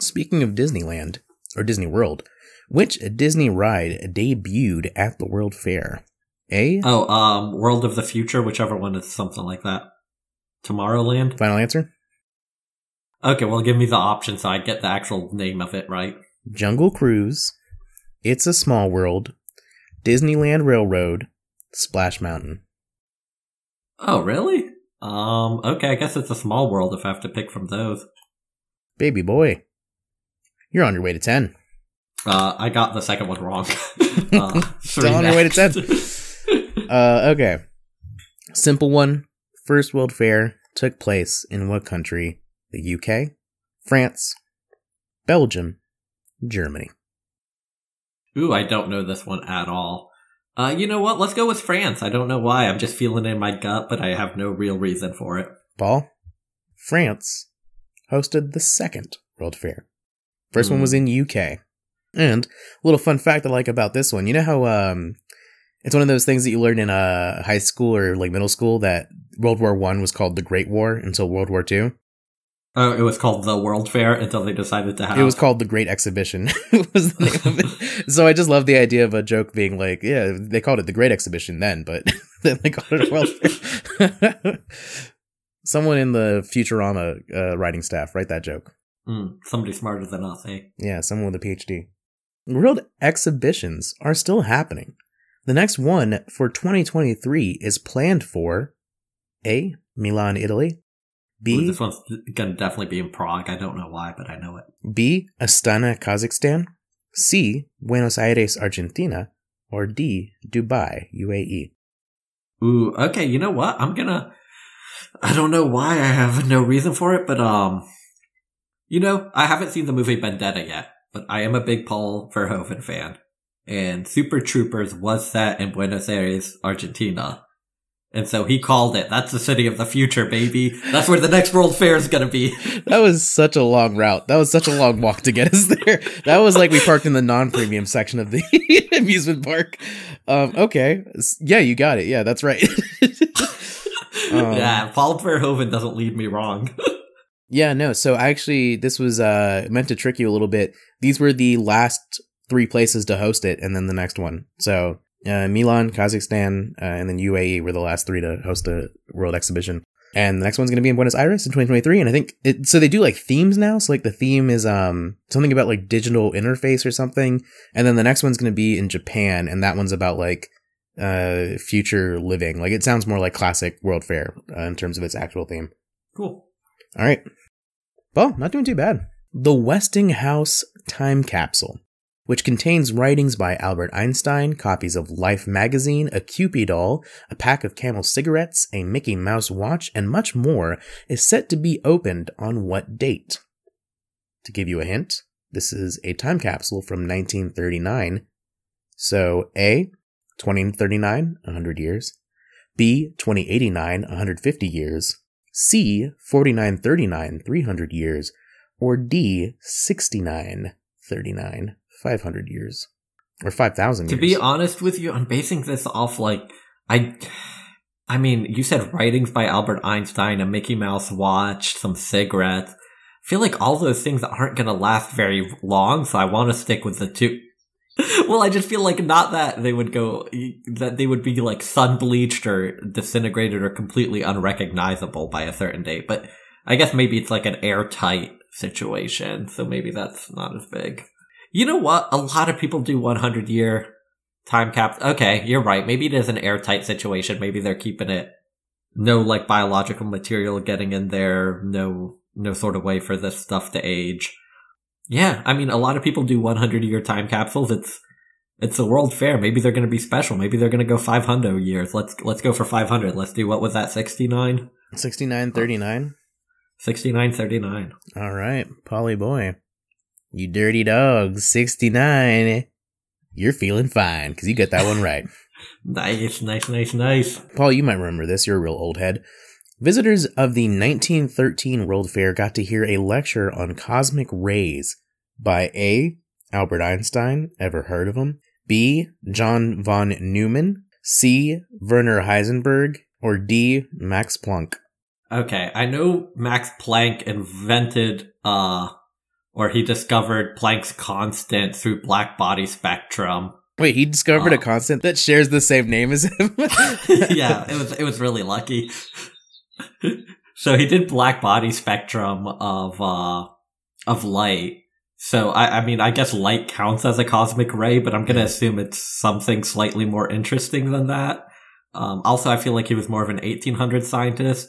speaking of Disneyland, or Disney World, which Disney ride debuted at the World Fair? A? Oh, um, World of the Future, whichever one is something like that. Tomorrowland? Final answer? Okay, well, give me the option so I get the actual name of it right. Jungle Cruise, It's a Small World, Disneyland Railroad, Splash Mountain. Oh, really? Um, okay, I guess it's a Small World if I have to pick from those. Baby boy, you're on your way to ten. Uh, I got the second one wrong. uh, Still on your way to ten. uh, okay. Simple one. First World Fair took place in what country? The U K, France, Belgium, Germany. Ooh, I don't know this one at all. Uh, you know what? Let's go with France. I don't know why. I'm just feeling it in my gut, but I have no real reason for it. Paul, France hosted the second World Fair. First mm. one was in U K. And a little fun fact I like about this one. You know how um, it's one of those things that you learn in uh, high school or like middle school that World War One was called the Great War until World War Two? Oh, it was called the World Fair until they decided to have... It was called the Great Exhibition. was the name of it. So I just love the idea of a joke being like, yeah, they called it the Great Exhibition then, but then they called it a World Fair. Someone in the Futurama uh, writing staff, write that joke. Mm, somebody smarter than us, eh? Yeah, someone with a P H D. World exhibitions are still happening. The next one for twenty twenty-three is planned for A, Milan, Italy. B, ooh, this one's going to definitely be in Prague. I don't know why, but I know it. B, Astana, Kazakhstan. C, Buenos Aires, Argentina. Or D, Dubai, U A E. Ooh, okay, you know what? I'm going to... I don't know why. I have no reason for it, but, um... you know, I haven't seen the movie Vendetta yet, but I am a big Paul Verhoeven fan. And Super Troopers was set in Buenos Aires, Argentina. And so he called it. That's the city of the future, baby. That's where the next World Fair is going to be. That was such a long route. That was such a long walk to get us there. That was like we parked in the non-premium section of the amusement park. Um, okay. Yeah, you got it. Yeah, that's right. um, yeah, Paul Verhoeven doesn't lead me wrong. Yeah, no. So actually, this was uh, meant to trick you a little bit. These were the last three places to host it and then the next one. So... Uh, Milan, Kazakhstan, uh, and then U A E were the last three to host a world exhibition. And the next one's going to be in Buenos Aires in twenty twenty-three. And I think it, so they do like themes now. So like the theme is um something about like digital interface or something. And then the next one's going to be in Japan. And that one's about like uh future living. Like it sounds more like classic World Fair uh, in terms of its actual theme. Cool. All right. Well, not doing too bad. The Westinghouse Time Capsule, which contains writings by Albert Einstein, copies of Life magazine, a Cupid doll, a pack of Camel cigarettes, a Mickey Mouse watch, and much more, is set to be opened on what date? To give you a hint, this is a time capsule from nineteen thirty-nine. So A, twenty thirty-nine, one hundred years. B, twenty eighty-nine, one hundred fifty years. C, forty-nine thirty-nine, three hundred years. Or D, sixty-nine thirty-nine. five hundred years or five thousand years. To be honest with you, I'm basing this off like I I mean, you said writings by Albert Einstein, a Mickey Mouse watch, some cigarettes. I feel like all those things aren't going to last very long, so I want to stick with the two. Well, I just feel like not that they would go that they would be like sun bleached or disintegrated or completely unrecognizable by a certain date, but I guess maybe it's like an airtight situation, so maybe that's not as big. You know what? A lot of people do one hundred year time cap. Okay, you're right. Maybe it is an airtight situation. Maybe they're keeping it. No, like, biological material getting in there. No, no sort of way for this stuff to age. Yeah, I mean, a lot of people do one hundred year time capsules. It's, it's a World Fair. Maybe they're going to be special. Maybe they're going to go five hundred years. Let's, let's go for five hundred. Let's do, what was that? sixty-nine? sixty-nine thirty-nine? sixty-nine thirty-nine. All right. Polly boy. You dirty dog, sixty-nine. You're feeling fine because you got that one right. Nice, nice, nice, nice. Paul, you might remember this. You're a real old head. Visitors of the nineteen thirteen World Fair got to hear a lecture on cosmic rays by A, Albert Einstein, ever heard of him? B, John von Neumann. C, Werner Heisenberg. Or D, Max Planck. Okay, I know Max Planck invented... uh. Or he discovered Planck's constant through black body spectrum. Wait, he discovered um, a constant that shares the same name as him? Yeah, it was it was really lucky. So he did black body spectrum of uh of light. So, I, I mean, I guess light counts as a cosmic ray, but I'm going to assume it's something slightly more interesting than that. Um, also, I feel like he was more of an eighteen hundred scientist.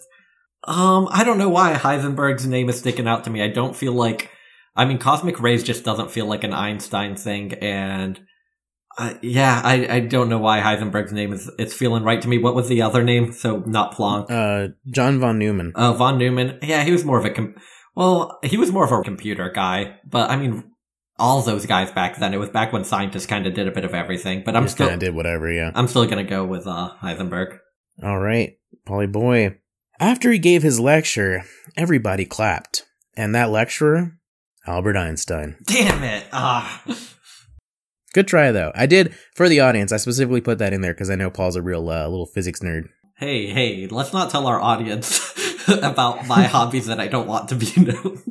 Um, I don't know why Heisenberg's name is sticking out to me. I don't feel like... I mean, cosmic rays just doesn't feel like an Einstein thing, and... Uh, yeah, I, I don't know why Heisenberg's name is it's feeling right to me. What was the other name? So not Planck. Uh, John von Neumann. Oh, uh, von Neumann. Yeah, he was more of a com- well, he was more of a computer guy. But I mean, all those guys back then. It was back when scientists kind of did a bit of everything. But I'm just still kind of did whatever. Yeah, I'm still gonna go with uh, Heisenberg. All right, Polly boy. After he gave his lecture, everybody clapped, and that lecturer, Albert Einstein. Damn it! Ah. Uh. Good try, though. I did, for the audience, I specifically put that in there because I know Paul's a real uh, little physics nerd. Hey, hey, let's not tell our audience about my hobbies that I don't want to be known.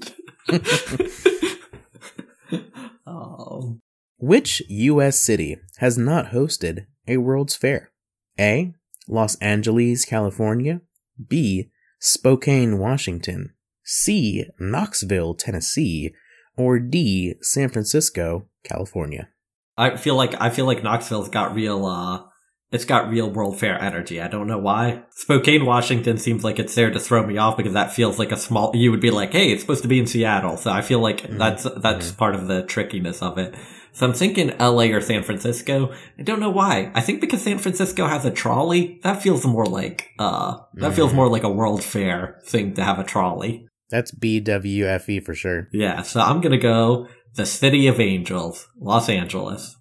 Oh. Which U S city has not hosted a World's Fair? A. Los Angeles, California. B. Spokane, Washington. C. Knoxville, Tennessee. Or D. San Francisco, California. I feel like I feel like Knoxville's got real uh it's got real World Fair energy. I don't know why. Spokane, Washington seems like it's there to throw me off because that feels like a small you would be like, "Hey, it's supposed to be in Seattle." So I feel like mm-hmm. that's that's mm-hmm. part of the trickiness of it. So I'm thinking L A or San Francisco. I don't know why. I think because San Francisco has a trolley, that feels more like uh that mm-hmm. feels more like a World Fair thing to have a trolley. That's B W F E for sure. Yeah, so I'm going to go the City of Angels, Los Angeles.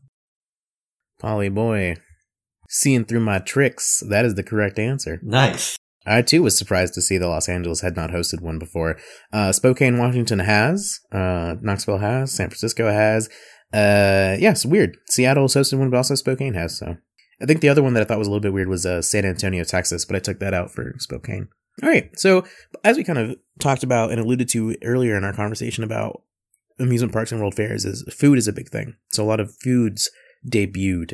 Polly boy, seeing through my tricks, that is the correct answer. Nice. I, too, was surprised to see that Los Angeles had not hosted one before. Uh, Spokane, Washington has. Uh, Knoxville has. San Francisco has. Uh, yeah, it's weird. Seattle's hosted one, but also Spokane has. So, I think the other one that I thought was a little bit weird was uh, San Antonio, Texas, but I took that out for Spokane. All right, so as we kind of talked about and alluded to earlier in our conversation about amusement parks and World Fairs, is food is a big thing. So a lot of foods debuted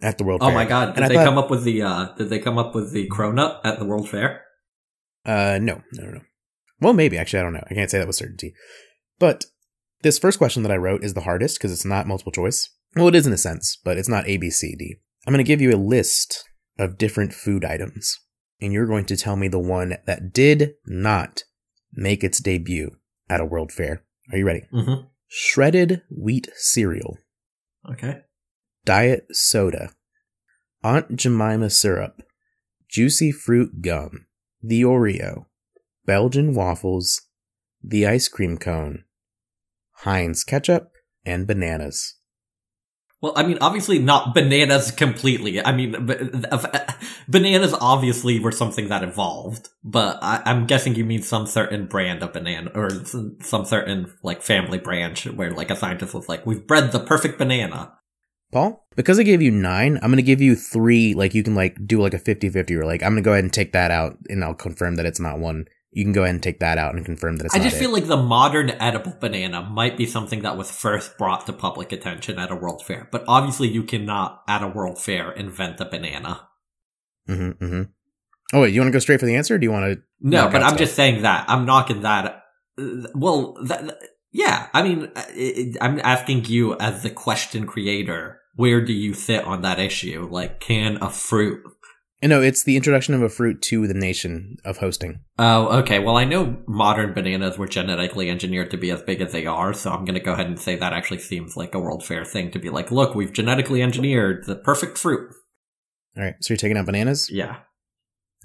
at the World Fair. Oh my God! Did they come up with the uh, Did they come up with the cronut at the World Fair? Uh, no, no, no. Well, maybe actually, I don't know. I can't say that with certainty. But this first question that I wrote is the hardest because it's not multiple choice. Well, it is in a sense, but it's not A, B, C, D. I'm going to give you a list of different food items, and you're going to tell me the one that did not make its debut at a World Fair. Are you ready? Mm-hmm. Shredded wheat cereal. Okay. Diet soda. Aunt Jemima syrup. Juicy fruit gum. The Oreo. Belgian waffles. The ice cream cone. Heinz ketchup and bananas. Well, I mean, obviously not bananas completely. I mean, bananas obviously were something that evolved, but I, I'm guessing you mean some certain brand of banana or some certain, like, family branch where, like, a scientist was like, we've bred the perfect banana. Paul, because I gave you nine, I'm going to give you three. Like, you can, like, do, like, a fifty-fifty or, like, I'm going to go ahead and take that out and I'll confirm that it's not one. You can go ahead and take that out and confirm that it's I not I just feel it. Like the modern edible banana might be something that was first brought to public attention at a World Fair. But obviously you cannot, at a World Fair, invent a banana. Mm-hmm, mm-hmm. Oh, wait, you want to go straight for the answer or do you want to... No, but I'm stuff? just saying that. I'm knocking that. Well, that, yeah. I mean, it, I'm asking you as the question creator, where do you sit on that issue? Like, can a fruit... No, it's the introduction of a fruit to the nation of hosting. Oh, okay. Well, I know modern bananas were genetically engineered to be as big as they are, so I'm going to go ahead and say that actually seems like a World Fair thing to be like, look, we've genetically engineered the perfect fruit. All right. So you're taking out bananas? Yeah.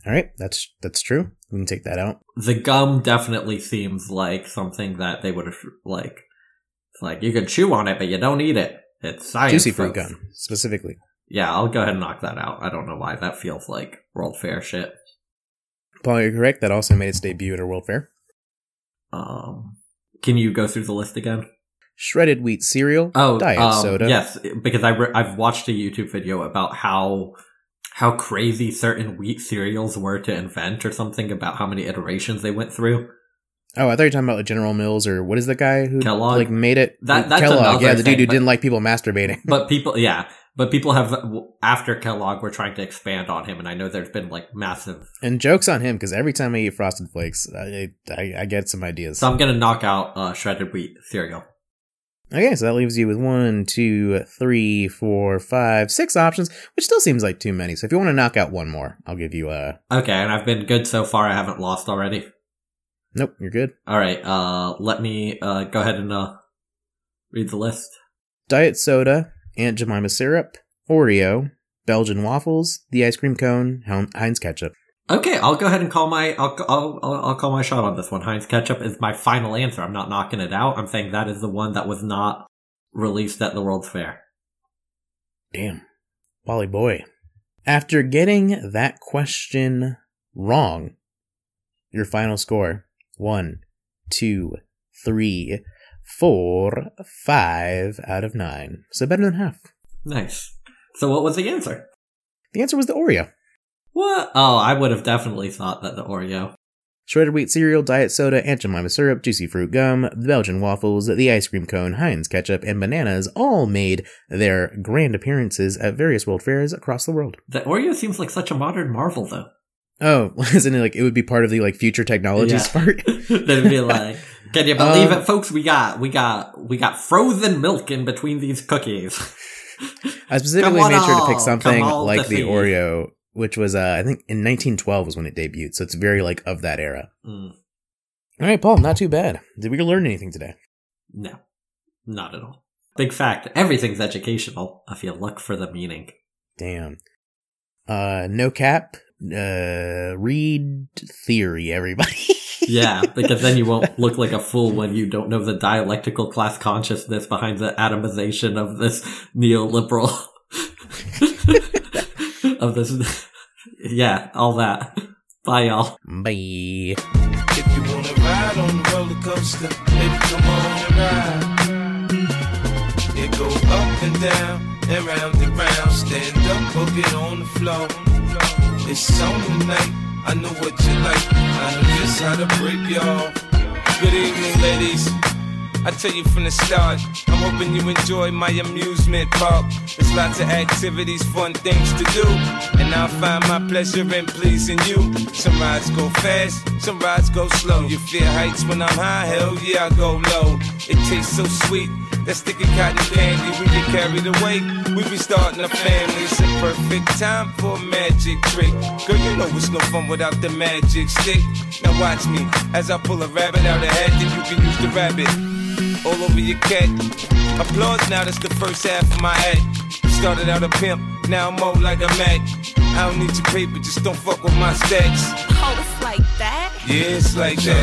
All right. That's that's true. We can take that out. The gum definitely seems like something that they would have, like, like you could chew on it, but you don't eat it. It's science. Juicy fruit gum, specifically. Yeah, I'll go ahead and knock that out. I don't know why. That feels like World Fair shit. Paul, you're correct. That also made its debut at a World Fair. Um, can you go through the list again? Shredded wheat cereal, oh, diet um, soda. Yes, because I re- I've watched a YouTube video about how how crazy certain wheat cereals were to invent or something about how many iterations they went through. Oh, I thought you were talking about like General Mills or what is the guy who Kellogg? like made it? That, that's Kellogg, yeah, the dude thing, who but, didn't like people masturbating. But people, yeah. But people have, after Kellogg, we're trying to expand on him, and I know there's been, like, massive... And jokes on him, because every time I eat Frosted Flakes, I I, I get some ideas. So I'm going to knock out uh, shredded wheat cereal. Okay, so that leaves you with one, two, three, four, five, six options, which still seems like too many. So if you want to knock out one more, I'll give you a... Okay, and I've been good so far. I haven't lost already. Nope, you're good. All right, uh, let me uh, go ahead and uh, read the list. Diet soda, Aunt Jemima syrup, Oreo, Belgian waffles, the ice cream cone, Heinz ketchup. Okay, I'll go ahead and call my I'll I'll I'll call my shot on this one. Heinz ketchup is my final answer. I'm not knocking it out. I'm saying that is the one that was not released at the World's Fair. Damn, Wally boy! After getting that question wrong, your final score: one, two, three, four, five out of nine. So better than half. Nice. So what was the answer? The answer was the Oreo. What? Oh, I would have definitely thought that the Oreo. Shredded wheat cereal, diet soda, Aunt Jemima syrup, juicy fruit gum, the Belgian waffles, the ice cream cone, Heinz ketchup, and bananas all made their grand appearances at various world fairs across the world. The Oreo seems like such a modern marvel, though. Oh, isn't it like it would be part of the like future technologies yeah. part? They'd be like, can you believe um, it, folks? We got, we got, we got frozen milk in between these cookies. I specifically made sure all. to pick something like the see. Oreo. Which was, uh, I think, in nineteen twelve was when it debuted. So it's very, like, of that era. Mm. All right, Paul, not too bad. Did we learn anything today? No, not at all. Big fact, everything's educational if you look for the meaning. Damn. Uh, no cap, uh, read theory, everybody. Yeah, because then you won't look like a fool when you don't know the dialectical class consciousness behind the atomization of this neoliberal... of this yeah all that. Bye y'all. Bye. If you want to ride on the roller coaster, baby, come on and ride. It go up and down and round and round. Stand up, hook it on the floor. It's on the night. I know what you like. I know just how to break y'all. Good evening, ladies. I tell you from the start, I'm hoping you enjoy my amusement park. There's lots of activities, fun things to do, and I'll find my pleasure in pleasing you. Some rides go fast, some rides go slow. You fear heights when I'm high, hell yeah, I go low. It tastes so sweet, that sticky cotton candy. We get carried away, we be starting a family. It's a perfect time for a magic trick. Girl, you know it's no fun without the magic stick. Now watch me, as I pull a rabbit out of hat, then you can use the rabbit all over your cat. Applause now, that's the first half of my act. Started out a pimp, now I'm old like a Mac. I don't need your paper, just don't fuck with my stats. Oh, it's like that? Yeah, it's like that.